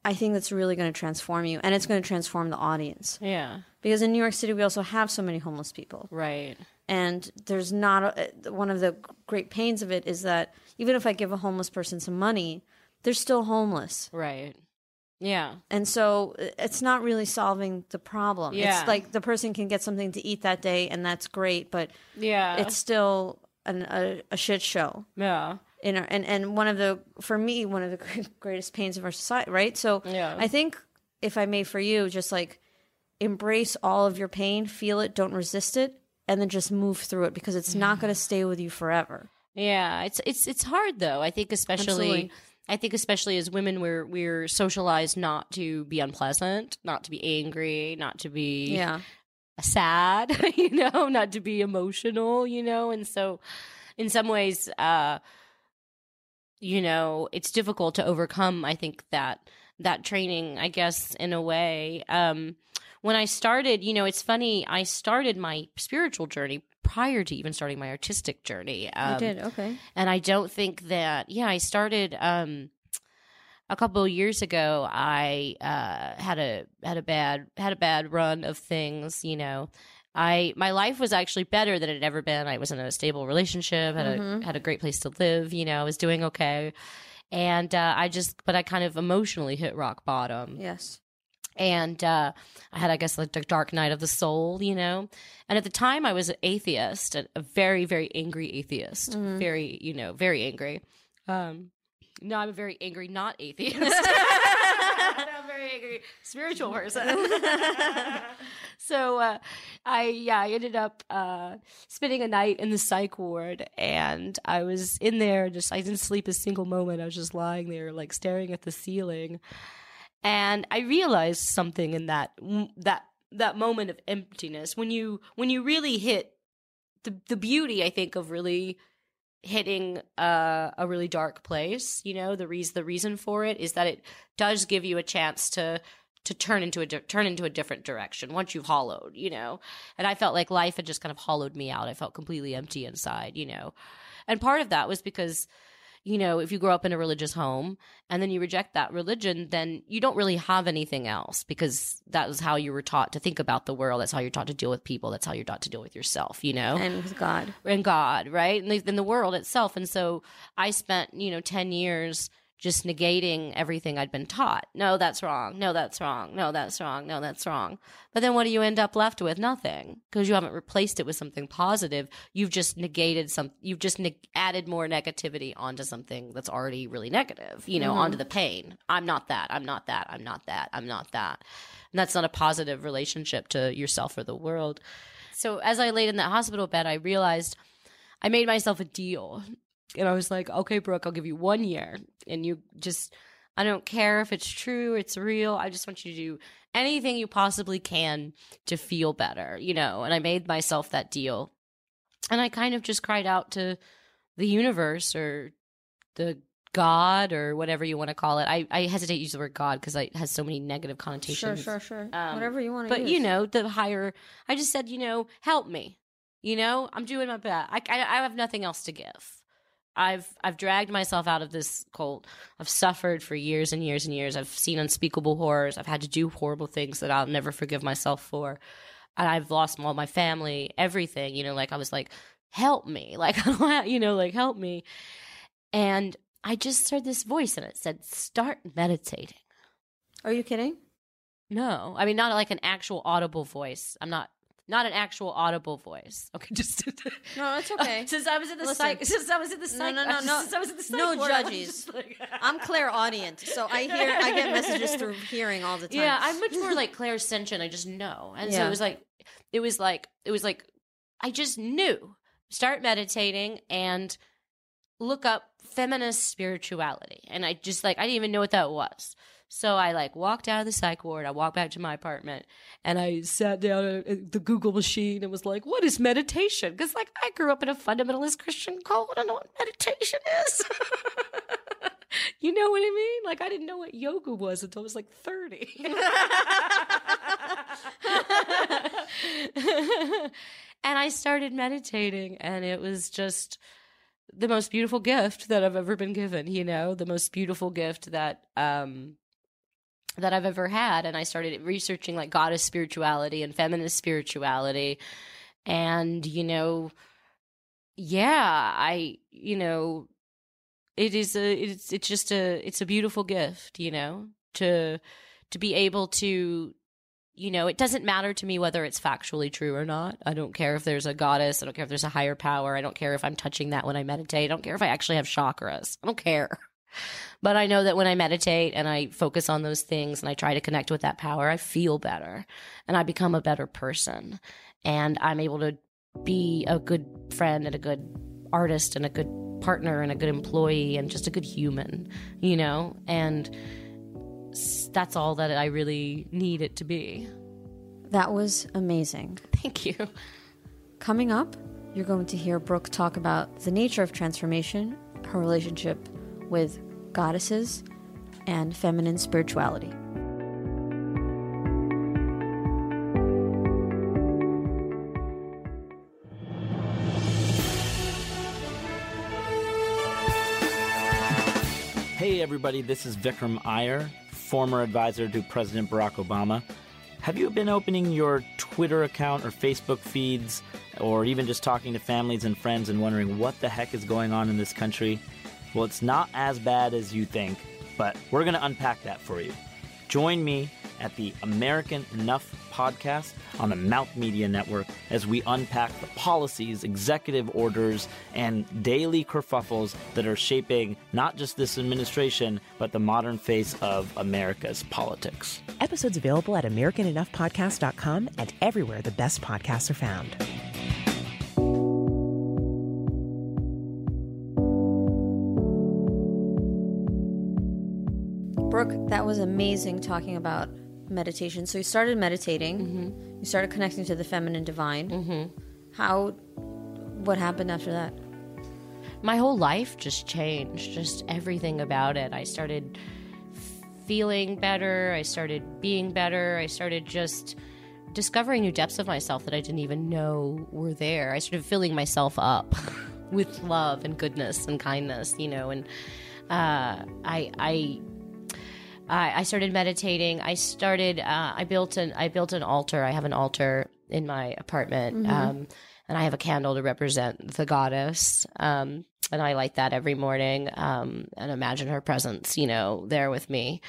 I think that's really going to transform you, and it's going to transform the audience. Yeah. Because in New York City, we also have so many homeless people. Right. And there's not a, one of the great pains of it is that even if I give a homeless person some money, they're still homeless. Right. Yeah. And so it's not really solving the problem. Yeah. It's like the person can get something to eat that day, and that's great, but yeah, it's still an, a, a shit show. Yeah. In our, and, and one of the, for me, one of the greatest pains of our society, right? So yeah. I think if I may for you, just like embrace all of your pain, feel it, don't resist it, and then just move through it, because it's yeah. not going to stay with you forever. Yeah. It's, it's, it's hard though. I think especially, Absolutely. I think especially as women, we're, we're socialized not to be unpleasant, not to be angry, not to be yeah. sad, you know, not to be emotional, you know? And so in some ways, uh, you know, it's difficult to overcome, I think, that that training, I guess, in a way. Um, when I started, you know, it's funny, I started my spiritual journey prior to even starting my artistic journey. Um, you did, okay. And I don't think that, yeah, I started um, a couple of years ago. I uh, had a had a bad had a bad run of things, you know. I my life was actually better than it had ever been. I was in a stable relationship, had mm-hmm. a had a great place to live, you know, I was doing okay. And uh, I just, but I kind of emotionally hit rock bottom. Yes. And uh, I had, I guess, like the dark night of the soul, you know. And at the time I was an atheist, a very, very angry atheist, mm-hmm. very, you know, very angry. Um, no, I'm a very angry, not atheist. I'm a very angry spiritual person. So uh, I yeah I ended up uh, spending a night in the psych ward, and I was in there just I didn't sleep a single moment. I was just lying there like staring at the ceiling, and I realized something in that that that moment of emptiness when you when you really hit the the beauty, I think, of really hitting uh, a really dark place. You know, the reason the reason for it is that it does give you a chance to. to turn into a di- turn into a different direction once you've hollowed, you know. And I felt like life had just kind of hollowed me out. I felt completely empty inside, you know. And part of that was because, you know, if you grow up in a religious home and then you reject that religion, then you don't really have anything else, because that was how you were taught to think about the world. That's how you're taught to deal with people. That's how you're taught to deal with yourself, you know. And with God. And God, right? And then the world itself. And so I spent, you know, ten years just negating everything I'd been taught. No, that's wrong. No, that's wrong. No, that's wrong. No, that's wrong. But then what do you end up left with? Nothing, because you haven't replaced it with something positive. You've just negated some. You've just ne- added more negativity onto something that's already really negative, you know, mm-hmm. onto the pain. I'm not that. I'm not that. I'm not that. I'm not that. And that's not a positive relationship to yourself or the world. So as I laid in that hospital bed, I realized I made myself a deal. And I was like, okay, Brooke, I'll give you one year. And you just, I don't care if it's true, it's real. I just want you to do anything you possibly can to feel better, you know. And I made myself that deal. And I kind of just cried out to the universe or the God or whatever you want to call it. I, I hesitate to use the word God because it has so many negative connotations. Sure, sure, sure. Um, whatever you want to use. But, you know, the higher, I just said, you know, help me. You know, I'm doing my best. I, I, I have nothing else to give. I've I've dragged myself out of this cult. I've suffered for years and years and years. I've seen unspeakable horrors. I've had to do horrible things that I'll never forgive myself for. And I've lost all my family, everything. You know, like I was like, help me. Like, you know, like, help me. And I just heard this voice and it said, start meditating. Are you kidding? No. I mean, not like an actual audible voice. I'm not. Not an actual audible voice. Okay, just no, it's okay. Uh, since I was in the Listen, psych, since I was in the psych, no, no, no, just, no, since I was in the psych no board, judges. I'm, like, I'm clairaudient, so I hear, I get messages through hearing all the time. Yeah, I'm much more like clairsentient. I just know, and yeah. so it was like, it was like, it was like, I just knew. Start meditating and look up feminist spirituality, and I just like I didn't even know what that was. So I like walked out of the psych ward. I walked back to my apartment and I sat down at the Google machine and was like, what is meditation? Because like I grew up in a fundamentalist Christian cult. I don't know what meditation is. You know what I mean? Like I didn't know what yoga was until I was like thirty. And I started meditating and it was just the most beautiful gift that I've ever been given, you know, the most beautiful gift that um that I've ever had. And I started researching like goddess spirituality and feminist spirituality. And, you know, yeah, I, you know, it is a, it's, it's just a, it's a beautiful gift, you know, to, to be able to, you know, it doesn't matter to me whether it's factually true or not. I don't care if there's a goddess. I don't care if there's a higher power. I don't care if I'm touching that when I meditate. I don't care if I actually have chakras. I don't care. But I know that when I meditate and I focus on those things and I try to connect with that power, I feel better and I become a better person. And I'm able to be a good friend and a good artist and a good partner and a good employee and just a good human, you know? And that's all that I really need it to be. That was amazing. Thank you. Coming up, you're going to hear Brooke talk about the nature of transformation, her relationship with goddesses, and feminine spirituality. Hey everybody, this is Vikram Iyer, former advisor to President Barack Obama. Have you been opening your Twitter account or Facebook feeds, or even just talking to families and friends and wondering what the heck is going on in this country? Well, it's not as bad as you think, but we're going to unpack that for you. Join me at the American Enough podcast on the Mouth Media Network as we unpack the policies, executive orders, and daily kerfuffles that are shaping not just this administration, but the modern face of America's politics. Episodes available at American Enough Podcast dot com and everywhere the best podcasts are found. Brooke, that was amazing talking about meditation. So you started meditating. Mm-hmm. You started connecting to the feminine divine. Mm-hmm. How, what happened after that? My whole life just changed, just everything about it. I started feeling better. I started being better. I started just discovering new depths of myself that I didn't even know were there. I started filling myself up with love and goodness and kindness, you know, and uh, I... I I started meditating. I started. Uh, I built an. I built an altar. I have an altar in my apartment, mm-hmm. um, and I have a candle to represent the goddess. Um, and I light that every morning um, and imagine her presence, you know, there with me,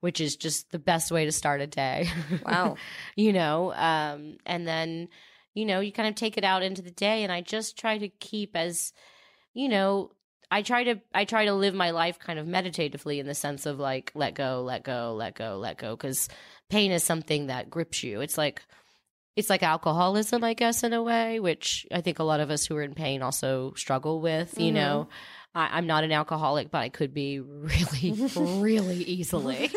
which is just the best way to start a day. Wow, you know. Um, and then, you know, you kind of take it out into the day, and I just try to keep as, you know. I try to I try to live my life kind of meditatively in the sense of like, let go, let go, let go, let go, because pain is something that grips you. It's like it's like alcoholism, I guess, in a way, which I think a lot of us who are in pain also struggle with. Mm-hmm. You know, I, I'm not an alcoholic, but I could be really, really easily.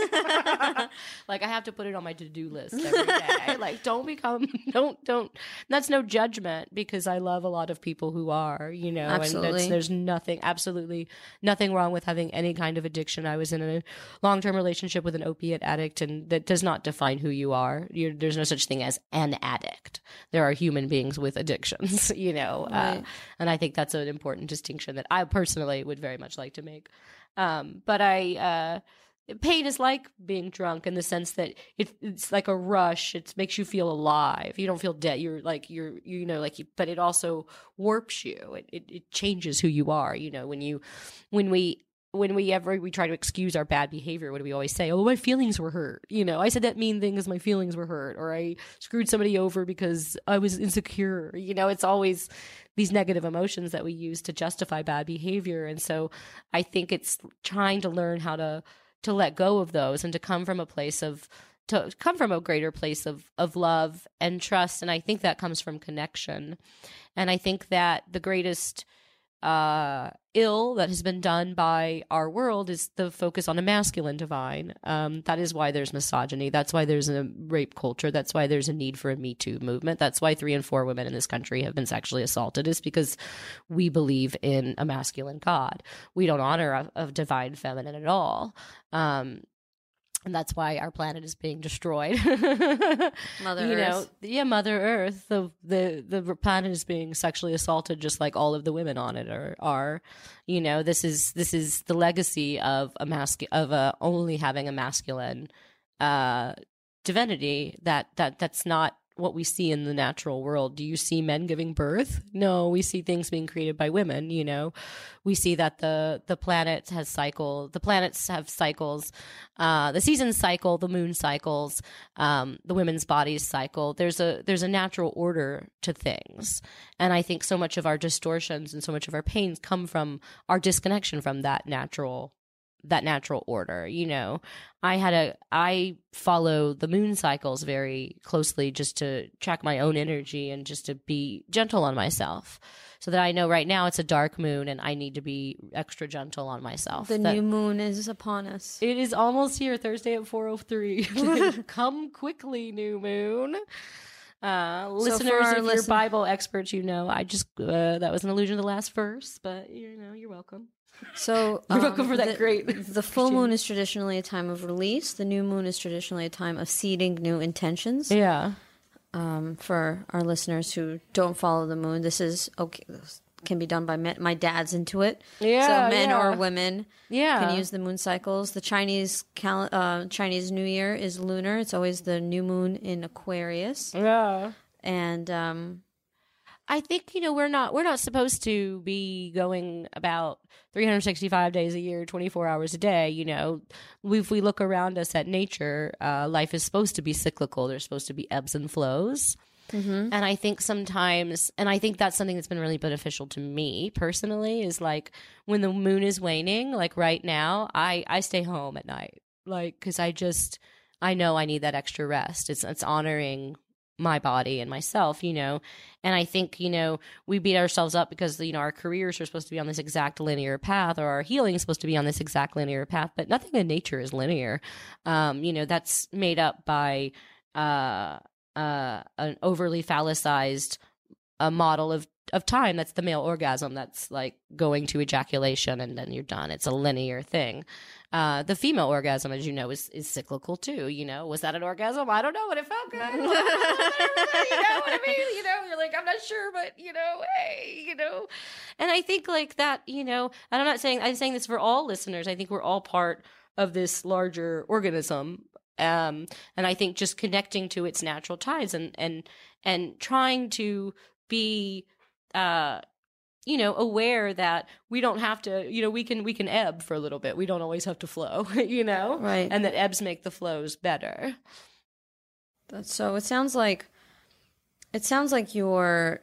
Like I have to put it on my to-do list every day. Like don't become, don't, don't. That's no judgment because I love a lot of people who are, you know. Absolutely. And that's, there's nothing, absolutely nothing wrong with having any kind of addiction. I was in a long-term relationship with an opiate addict, and that does not define who you are. You're, there's no such thing as an addict. There are human beings with addictions, you know. Right. Uh, and I think that's an important distinction that I personally would very much like to make. Um, but I... Uh, Pain is like being drunk in the sense that it, it's like a rush. It makes you feel alive. You don't feel dead. You're like, you're, you know, like, you, but it also warps you. It, it it changes who you are. You know, when you, when we, when we ever, we try to excuse our bad behavior, what do we always say? Oh, my feelings were hurt. You know, I said that mean thing because my feelings were hurt, or I screwed somebody over because I was insecure. You know, it's always these negative emotions that we use to justify bad behavior. And so I think it's trying to learn how to, to let go of those and to come from a place of, to come from a greater place of, of love and trust. And I think that comes from connection. And I think that the greatest uh, ill that has been done by our world is the focus on a masculine divine. Um, that is why there's misogyny. That's why there's a rape culture. That's why there's a need for a Me Too movement. That's why three in four women in this country have been sexually assaulted, is because we believe in a masculine God. We don't honor a, a divine feminine at all. Um, And that's why our planet is being destroyed. Mother you know, Earth. Yeah, Mother Earth. The, the the planet is being sexually assaulted just like all of the women on it are. are. You know, this is this is the legacy of a mascu- of a, only having a masculine uh, divinity that that that's not what we see in the natural world. Do you see men giving birth? No, we see things being created by women. You know, we see that the the planet has cycle. The planets have cycles. Uh, the seasons cycle. The moon cycles. Um, the women's bodies cycle. There's a there's a natural order to things, and I think so much of our distortions and so much of our pains come from our disconnection from that natural. that natural order. You know, I had a, I follow the moon cycles very closely just to track my own energy and just to be gentle on myself so that I know right now it's a dark moon and I need to be extra gentle on myself. The that new moon is upon us. It is almost here, Thursday at four oh three. Come quickly, new moon. Uh, so listeners, if listen- you're Bible experts, you know, I just, uh, that was an allusion to the last verse, but you know, you're welcome. So um, welcome for that. The, great. The full moon is traditionally a time of release. The new moon is traditionally a time of seeding new intentions. Yeah. Um, for our listeners who don't follow the moon, this is okay. This can be done by men. My dad's into it. Yeah. So men yeah. or women. Yeah. Can use the moon cycles. The Chinese cal- uh, Chinese New Year is lunar. It's always the new moon in Aquarius. Yeah. And um. I think, you know, we're not we're not supposed to be going about three hundred sixty-five days a year, twenty-four hours a day. You know, if we look around us at nature, uh, life is supposed to be cyclical. There's supposed to be ebbs and flows. Mm-hmm. And I think sometimes, and I think that's something that's been really beneficial to me personally, is like when the moon is waning, like right now, I, I stay home at night, like, because I just, I know I need that extra rest. It's it's honoring my body and myself, you know. And I think, you know, we beat ourselves up because, you know, our careers are supposed to be on this exact linear path, or our healing is supposed to be on this exact linear path, but nothing in nature is linear. Um, you know, that's made up by uh, uh, an overly phallicized uh, model of, of time. That's the male orgasm. That's like going to ejaculation and then you're done. It's a linear thing. Uh, the female orgasm, as you know, is, is cyclical too. You know, was that an orgasm? I don't know, but it felt good. you know what I mean? You know, you're like, I'm not sure, but you know, hey, you know. And I think like that, you know, and I'm not saying, I'm saying this for all listeners. I think we're all part of this larger organism. Um, and I think just connecting to its natural tides and, and, and trying to be, uh, you know, aware that we don't have to, you know, we can, we can ebb for a little bit. We don't always have to flow, you know, right. And that ebbs make the flows better. That's so it sounds like, it sounds like your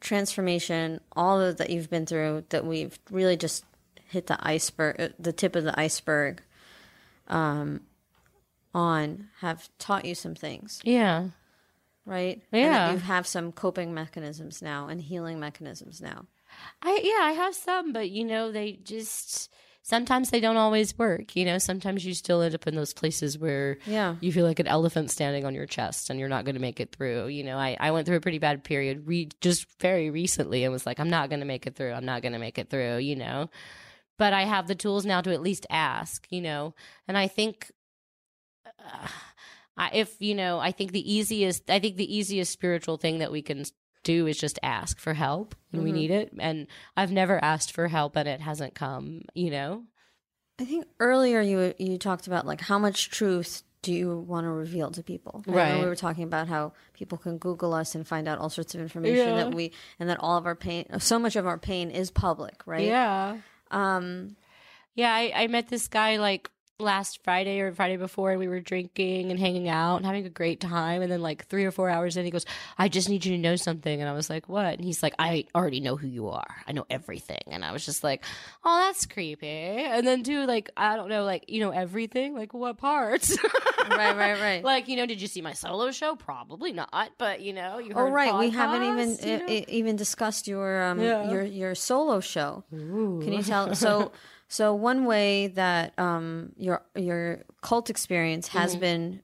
transformation, all of that you've been through, that we've really just hit the iceberg, the tip of the iceberg, um, on have taught you some things. Yeah. Right? Yeah. And you have some coping mechanisms now and healing mechanisms now. I yeah, I have some, but you know, they just sometimes they don't always work. You know, sometimes you still end up in those places where yeah. you feel like an elephant standing on your chest and you're not going to make it through. You know, I, I went through a pretty bad period re- just very recently and was like, I'm not going to make it through. I'm not going to make it through, you know. But I have the tools now to at least ask, you know. And I think uh, I, if, you know, I think the easiest, I think the easiest spiritual thing that we can do is just ask for help when mm-hmm. we need it. And I've never asked for help and it hasn't come, you know? I think earlier you, you talked about like how much truth do you want to reveal to people? Right. I know we were talking about how people can Google us and find out all sorts of information yeah. that we, and that all of our pain, so much of our pain is public, right? Yeah. Um, yeah. I, I met this guy like, last Friday or Friday before, and we were drinking and hanging out and having a great time, and then like three or four hours in he goes, I just need you to know something. And I was like, what? And he's like, I already know who you are. I know everything. And I was just like, oh, that's creepy. And then too, like, I don't know, like, you know, everything, like what parts? right right right Like, you know, did you see my solo show? Probably not, but you know, you heard oh, right podcasts, we haven't even you know? I- even discussed your um yeah. your your solo show. Ooh. Can you tell so So one way that um, your your cult experience has mm-hmm. been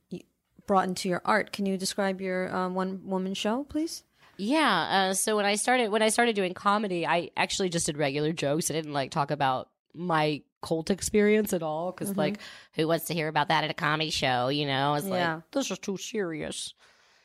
brought into your art, can you describe your um, one woman show, please? Yeah. Uh, so when I started when I started doing comedy, I actually just did regular jokes. I didn't like talk about my cult experience at all because mm-hmm. like who wants to hear about that at a comedy show? You know, it's yeah. like this is too serious.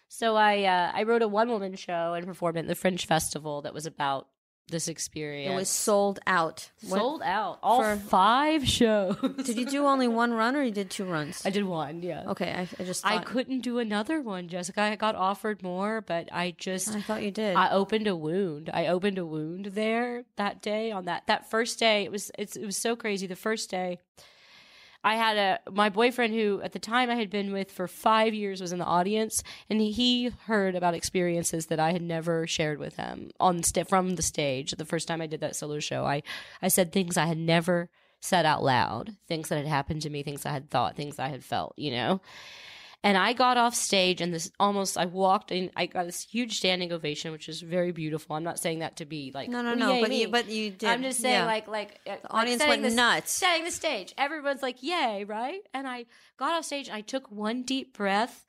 So I uh, I wrote a one woman show and performed it at the Fringe Festival that was about this experience. It was sold out. Sold what? out. All For, five shows. Did you do only one run or you did two runs? I did one, yeah. Okay, I, I just thought... I couldn't do another one, Jessica. I got offered more, but I just... I thought you did. I opened a wound. I opened a wound there that day on that. That first day, it was it's, it was so crazy. The first day... I had a, my boyfriend who at the time I had been with for five years was in the audience, and he heard about experiences that I had never shared with him on st- from the stage. The first time I did that solo show, I, I said things I had never said out loud, things that had happened to me, things I had thought, things I had felt, you know? And I got off stage and this almost, I walked in, I got this huge standing ovation, which is very beautiful. I'm not saying that to be like, no, no, no, but you, but you did. I'm just saying yeah. like, like, the like audience went this, nuts. Setting the stage. Everyone's like, yay, right? And I got off stage and I took one deep breath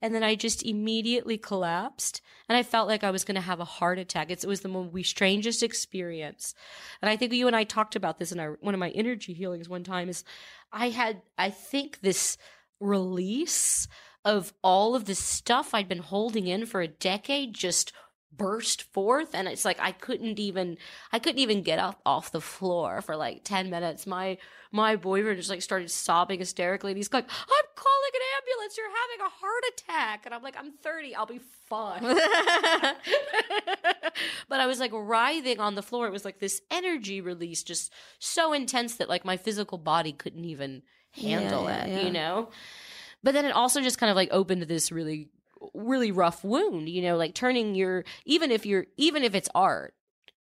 and then I just immediately collapsed and I felt like I was going to have a heart attack. It's, it was the most strangest experience. And I think you and I talked about this in our, one of my energy healings one time is I had, I think this, release of all of the stuff I'd been holding in for a decade just burst forth. And it's like, I couldn't even, I couldn't even get up off the floor for like ten minutes. My, my boyfriend just like started sobbing hysterically. And he's like, I'm calling an ambulance. You're having a heart attack. And I'm like, I'm thirty. I'll be fine. But I was like writhing on the floor. It was like this energy release, just so intense that like my physical body couldn't even handle yeah, it, yeah. you know? But then it also just kind of like opened this really, really rough wound, you know, like turning your, even if you're, even if it's art,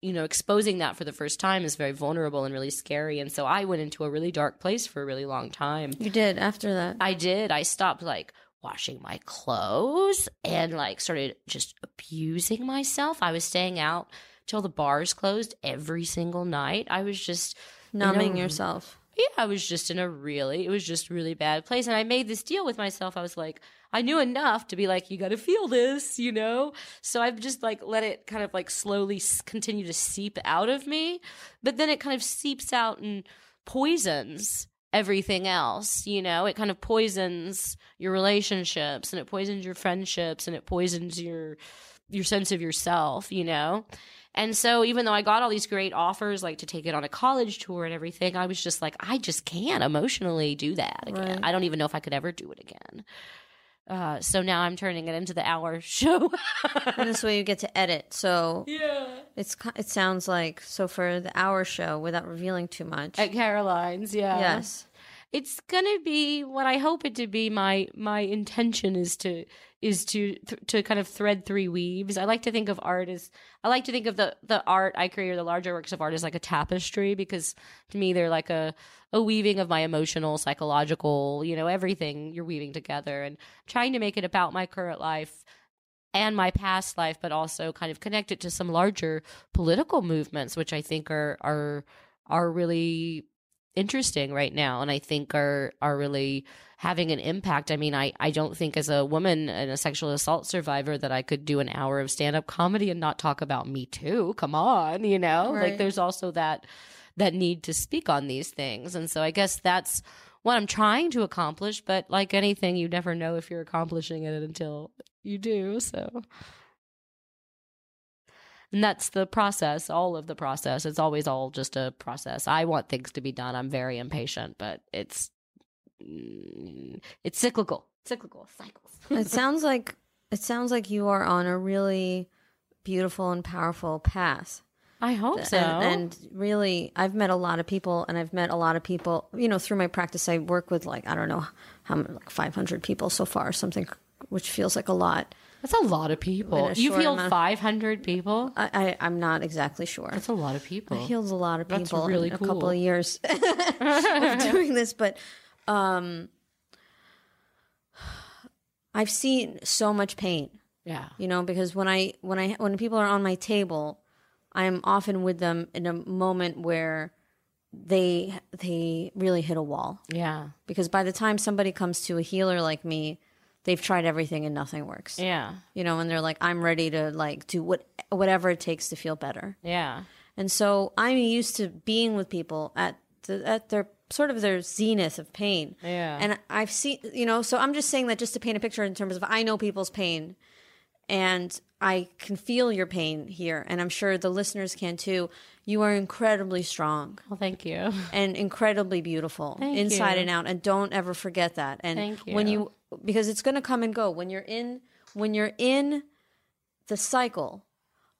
you know, exposing that for the first time is very vulnerable and really scary. And so I went into a really dark place for a really long time. You did after that. I did. I stopped like washing my clothes and like started just abusing myself. I was staying out till the bars closed every single night. I was just numbing you know, yourself. Yeah, I was just in a really, it was just really bad place. And I made this deal with myself. I was like, I knew enough to be like, you got to feel this, you know? So I've just like let it kind of like slowly continue to seep out of me. But then it kind of seeps out and poisons everything else, you know? It kind of poisons your relationships and it poisons your friendships and it poisons your your sense of yourself, you know? And so even though I got all these great offers, like to take it on a college tour and everything, I was just like, I just can't emotionally do that again. Right. I don't even know if I could ever do it again. Uh, so now I'm turning it into the hour show. And this way you get to edit. So yeah, it's it sounds like, so for the hour show, without revealing too much. At Caroline's, yeah. Yes. It's going to be what I hope it to be. My my intention is to is to th- to kind of thread three weaves. I like to think of art as I like to think of the, the art I create or the larger works of art as like a tapestry, because to me they're like a, a weaving of my emotional, psychological, you know, everything you're weaving together, and trying to make it about my current life and my past life, but also kind of connect it to some larger political movements, which I think are are are really interesting right now, and I think are are really having an impact. I mean, I, I don't think as a woman and a sexual assault survivor that I could do an hour of stand-up comedy and not talk about Me Too. Come on, you know? Right. Like there's also that that need to speak on these things. And so I guess that's what I'm trying to accomplish, but like anything, you never know if you're accomplishing it until you do, so... And that's the process, all of the process. It's always all just a process. I want things to be done. I'm very impatient, but it's it's cyclical, cyclical cycles. It sounds like it sounds like you are on a really beautiful and powerful path. I hope so. And, and really, I've met a lot of people, and I've met a lot of people, you know, through my practice. I work with like I don't know how many, like five hundred people so far, something which feels like a lot. That's a lot of people. You've healed five hundred people? I, I, I'm not exactly sure. That's a lot of people. I healed a lot of people That's really in cool. a couple of years of doing this. But um, I've seen so much pain. Yeah. You know, because when I when I when people are on my table, I'm often with them in a moment where they they really hit a wall. Yeah. Because by the time somebody comes to a healer like me, they've tried everything and nothing works. Yeah. You know, and they're like, I'm ready to like do what whatever it takes to feel better. Yeah. And so I'm used to being with people at the, at their sort of their zenith of pain. Yeah. And I've seen, you know, so I'm just saying that just to paint a picture in terms of I know people's pain. And I can feel your pain here, and I'm sure the listeners can too. You are incredibly strong. Well, thank you. And incredibly beautiful, thank inside you. And out. And don't ever forget that. And thank you. When you, because it's going to come and go. When you're in, when you're in the cycle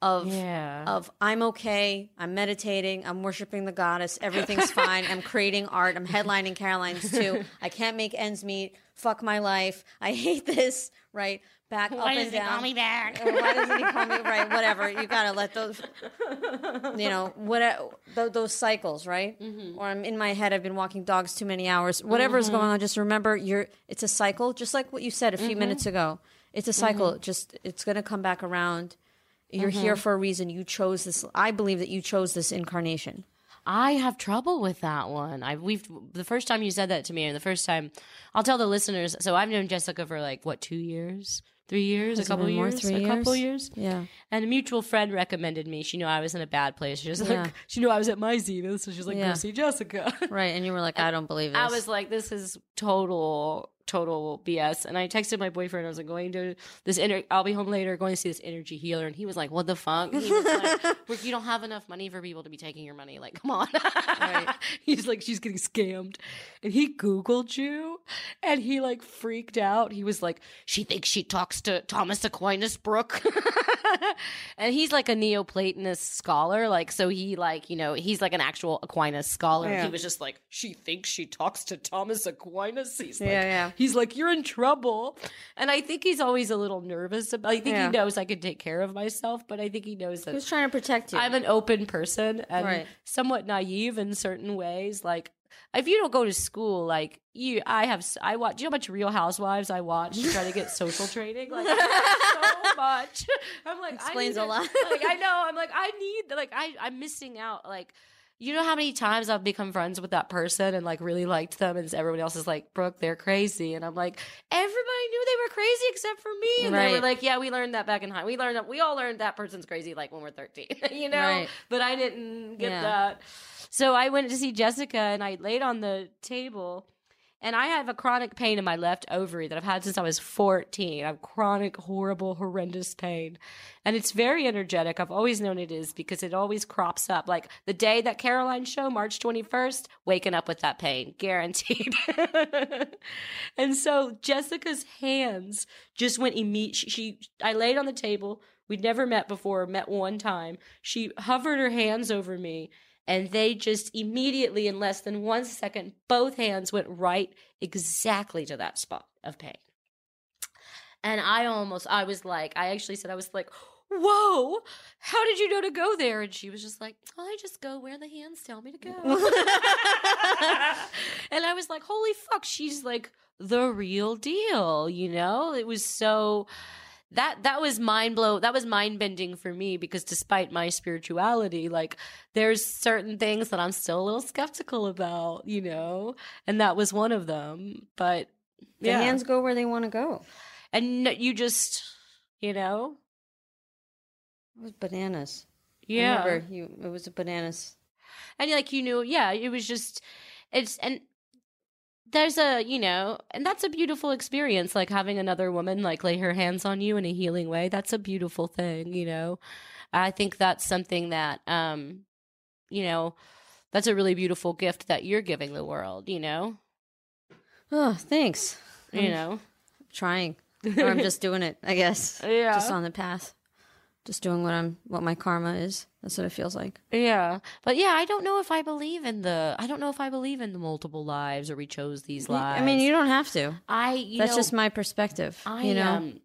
of yeah. of I'm okay, I'm meditating, I'm worshiping the goddess, everything's fine. I'm creating art. I'm headlining Caroline's too. I can't make ends meet. Fuck my life. I hate this. Right. Back Why up and does down. He call me back? Why doesn't he call me? Right, whatever. You gotta let those, you know, what th- those cycles, right? Mm-hmm. Or I'm in my head. I've been walking dogs too many hours. Whatever's mm-hmm. going on, just remember, you're. It's a cycle, just like what you said a few mm-hmm. minutes ago. It's a cycle. Mm-hmm. Just it's gonna come back around. You're mm-hmm. here for a reason. You chose this. I believe that you chose this incarnation. I have trouble with that one. I we've the first time you said that to me, and the first time I'll tell the listeners. So I've known Jessica for like what two years. Three years, Has a couple years, three a years? couple years. Yeah. And a mutual friend recommended me. She knew I was in a bad place. She was like, yeah. she knew I was at my zenith, so she was like, yeah. go see Jessica. Right. And you were like, I don't believe this. I was like, this is total, total B S. And I texted my boyfriend. I was like, going to this, inter- I'll be home later, going to see this energy healer. And he was like, what the fuck? He was like, well, you don't have enough money for people to be taking your money. Like, come on. Right. He's like, she's getting scammed. And he Googled you, and he like freaked out. He was like, she thinks she talked to Thomas Aquinas, Brooke. And he's like a Neoplatonist scholar, like, so he like, you know, he's like an actual Aquinas scholar. Yeah. He was just like, she thinks she talks to Thomas Aquinas. He's like, yeah, yeah. he's like, you're in trouble. And I think he's always a little nervous about, I think yeah. he knows I can take care of myself, but I think he knows that he's trying to protect you. I'm an open person and right. somewhat naive in certain ways, like, if you don't go to school, like you, I have, I watch. Do you know how much Real Housewives I watch to try to get social training? Like so much. I'm like explains I need a lot. It. Like I know. I'm like I need. Like I, I'm missing out. Like you know how many times I've become friends with that person and like really liked them, and everyone else is like, Brooke, they're crazy, and I'm like, everybody knew they were crazy except for me, and right. they were like, yeah, we learned that back in high. We learned that we all learned that person's crazy like when we're thirteen, you know. Right. But I didn't get yeah. that. So I went to see Jessica, and I laid on the table, and I have a chronic pain in my left ovary that I've had since I was fourteen. I have chronic, horrible, horrendous pain. And it's very energetic. I've always known it is because it always crops up. Like the day that Caroline show, March twenty-first, waking up with that pain, guaranteed. And so Jessica's hands just went immediately. She, she, I laid on the table. We'd never met before, met one time. She hovered her hands over me. And they just immediately, in less than one second, both hands went right exactly to that spot of pain. And I almost, I was like, I actually said, I was like, whoa, how did you know to go there? And she was just like, oh, I just go where the hands tell me to go. And I was like, holy fuck, she's like the real deal, you know? It was so... That that was mind blow. That was mind bending for me because despite my spirituality, like there's certain things that I'm still a little skeptical about, you know, and that was one of them. But yeah. The hands go where they want to go, and you just, you know, it was bananas. Yeah, I remember you, it was bananas, and like you knew, yeah, it was just it's and. There's a, you know, and that's a beautiful experience, like having another woman like lay her hands on you in a healing way. That's a beautiful thing, you know. I think that's something that, um, you know, that's a really beautiful gift that you're giving the world, you know. Oh, thanks. You I'm, know, I'm trying, or I'm just doing it, I guess. Yeah, just on the path, just doing what I'm, what my karma is. That's what it feels like. Yeah. But yeah, I don't know if I believe in the, I don't know if I believe in the multiple lives or we chose these lives. I mean, you don't have to. I, you That's know, just my perspective. I, you know, um,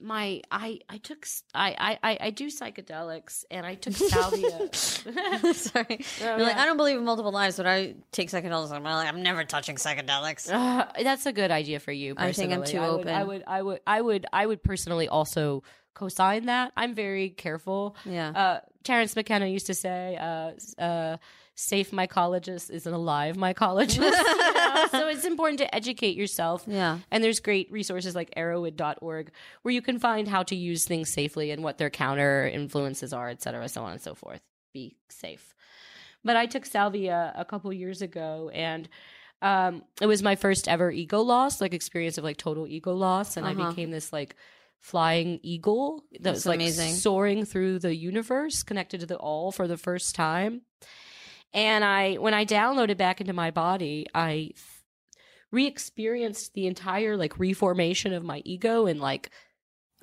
my, I, I took, I, I, I do psychedelics and I took salvia. Sorry. Oh, You're yeah. like, I don't believe in multiple lives, but I take psychedelics. I'm like, I'm never touching psychedelics. Uh, that's a good idea for you personally. I think I'm too I would, open. I would, I would, I would, I would personally also co-sign that. I'm very careful. Yeah. Uh, Terence McKenna used to say, uh, uh, safe mycologist is an alive mycologist. You know? So it's important to educate yourself. Yeah. And there's great resources like erowid dot org where you can find how to use things safely and what their counter influences are, et cetera, so on and so forth. Be safe. But I took salvia a couple years ago, and um, it was my first ever ego loss, like experience of like total ego loss. And uh-huh. I became this like flying eagle that That's was like amazing. soaring through the universe, connected to the all for the first time. And I, when I downloaded back into my body, I re-experienced the entire like reformation of my ego in like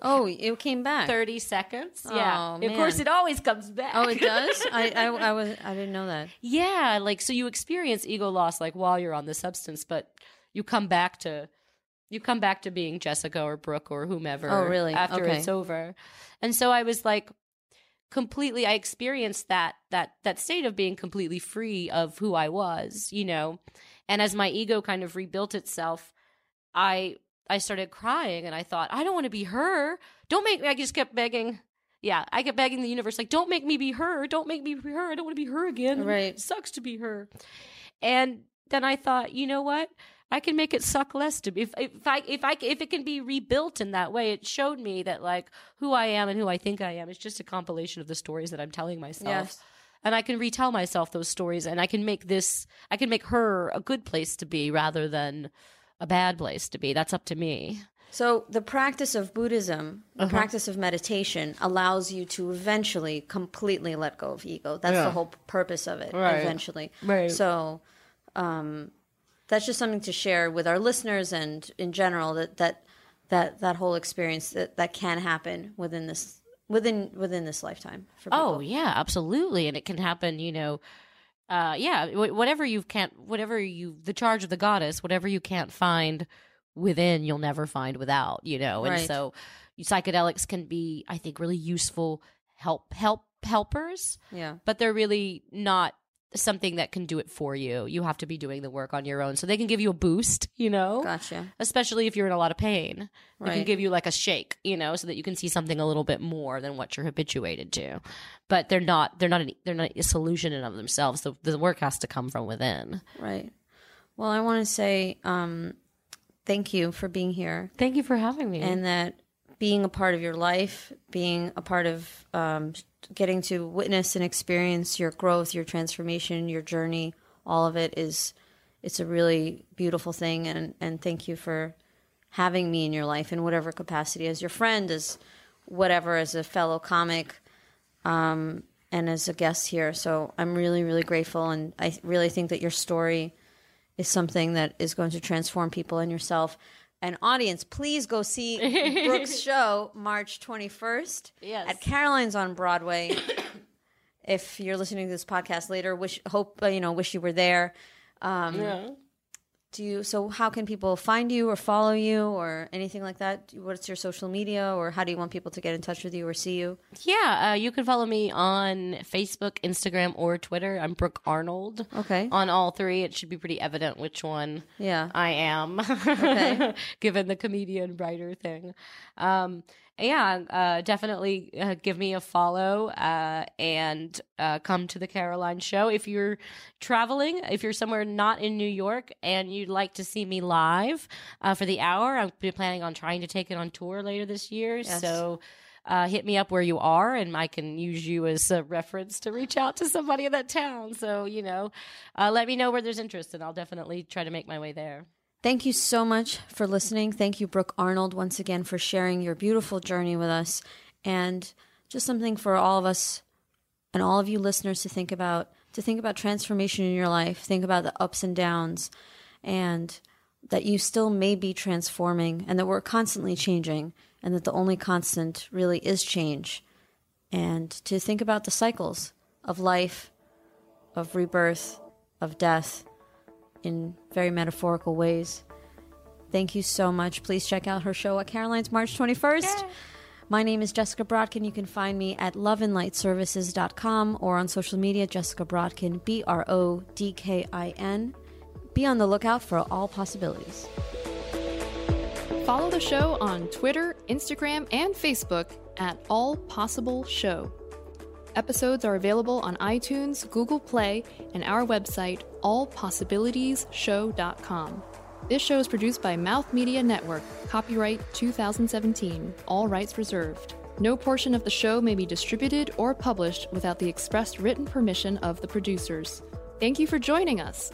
oh, it came back thirty seconds. Oh, yeah, man. Of course, it always comes back. Oh, it does. I, I, I was I didn't know that. Yeah, like so you experience ego loss like while you're on the substance, but you come back to you come back to being Jessica or Brooke or whomever. Oh, really? After okay. it's over, and so I was like completely. I experienced that that that state of being completely free of who I was, you know. And as my ego kind of rebuilt itself, I. I started crying and I thought, I don't want to be her. Don't make me. I just kept begging. Yeah, I kept begging the universe, like, don't make me be her. Don't make me be her. I don't want to be her again. Right. It sucks to be her. And then I thought, you know what? I can make it suck less to be. If, if I if I if it can be rebuilt in that way, it showed me that like who I am and who I think I am is just a compilation of the stories that I'm telling myself. Yes. And I can retell myself those stories, and I can make this. I can make her a good place to be rather than a bad place to be. That's up to me. So the practice of Buddhism, the uh-huh. practice of meditation allows you to eventually completely let go of ego. That's yeah. the whole purpose of it, right. eventually. Right. So um, that's just something to share with our listeners and in general that that that, that whole experience that, that can happen within this within within this lifetime for people. Oh, yeah, absolutely. And it can happen, you know, Uh, yeah, whatever you can't, whatever you, the charge of the goddess, whatever you can't find within, you'll never find without, you know. And right. so psychedelics can be, I think, really useful help, help helpers. Yeah. But they're really not something that can do it for you. You have to be doing the work on your own. So they can give you a boost, you know. Gotcha. Especially if you're in a lot of pain. Right. They can give you like a shake, you know, so that you can see something a little bit more than what you're habituated to. But they're not they're not an, they're not a solution in of themselves. The, the work has to come from within. Right. Well, I want to say um thank you for being here. Thank you for having me. And that being a part of your life, being a part of um getting to witness and experience your growth, your transformation, your journey, all of it is, it's a really beautiful thing. And, and thank you for having me in your life in whatever capacity, as your friend, as whatever, as a fellow comic, um, and as a guest here. So I'm really, really grateful. And I really think that your story is something that is going to transform people and yourself. And audience, please go see Brooke's show March twenty-first yes. at Caroline's on Broadway. If you're listening to this podcast later, wish hope uh, you know wish you were there. Um, yeah. Do you? So, how can people find you or follow you or anything like that? What's your social media, or how do you want people to get in touch with you or see you? Yeah, uh, you can follow me on Facebook, Instagram, or Twitter. I'm Brooke Arnold. Okay. On all three, it should be pretty evident which one. Yeah. I am. Okay. Given the comedian writer thing. Um, yeah, uh, definitely uh, give me a follow uh, and uh, come to the Caroline show. If you're traveling, if you're somewhere not in New York and you'd like to see me live uh, for the hour, I'm planning on trying to take it on tour later this year. Yes. So uh, hit me up where you are, and I can use you as a reference to reach out to somebody in that town. So, you know, uh, let me know where there's interest, and I'll definitely try to make my way there. Thank you so much for listening. Thank you, Brooke Arnold, once again for sharing your beautiful journey with us. And just something for all of us and all of you listeners to think about, to think about transformation in your life. Think about the ups and downs, and that you still may be transforming, and that we're constantly changing, and that the only constant really is change. And to think about the cycles of life, of rebirth, of death, in very metaphorical ways. Thank you so much. Please check out her show at Caroline's March twenty-first. Yay. My name is Jessica Brodkin. You can find me at love and light services dot com or on social media, Jessica Brodkin, B R O D K I N. Be on the lookout for All Possibilities. Follow the show on Twitter, Instagram, and Facebook at All Possible Show. Episodes are available on iTunes, Google Play, and our website, all possibilities show dot com. This show is produced by Mouth Media Network, copyright two thousand seventeen, all rights reserved. No portion of the show may be distributed or published without the express written permission of the producers. Thank you for joining us.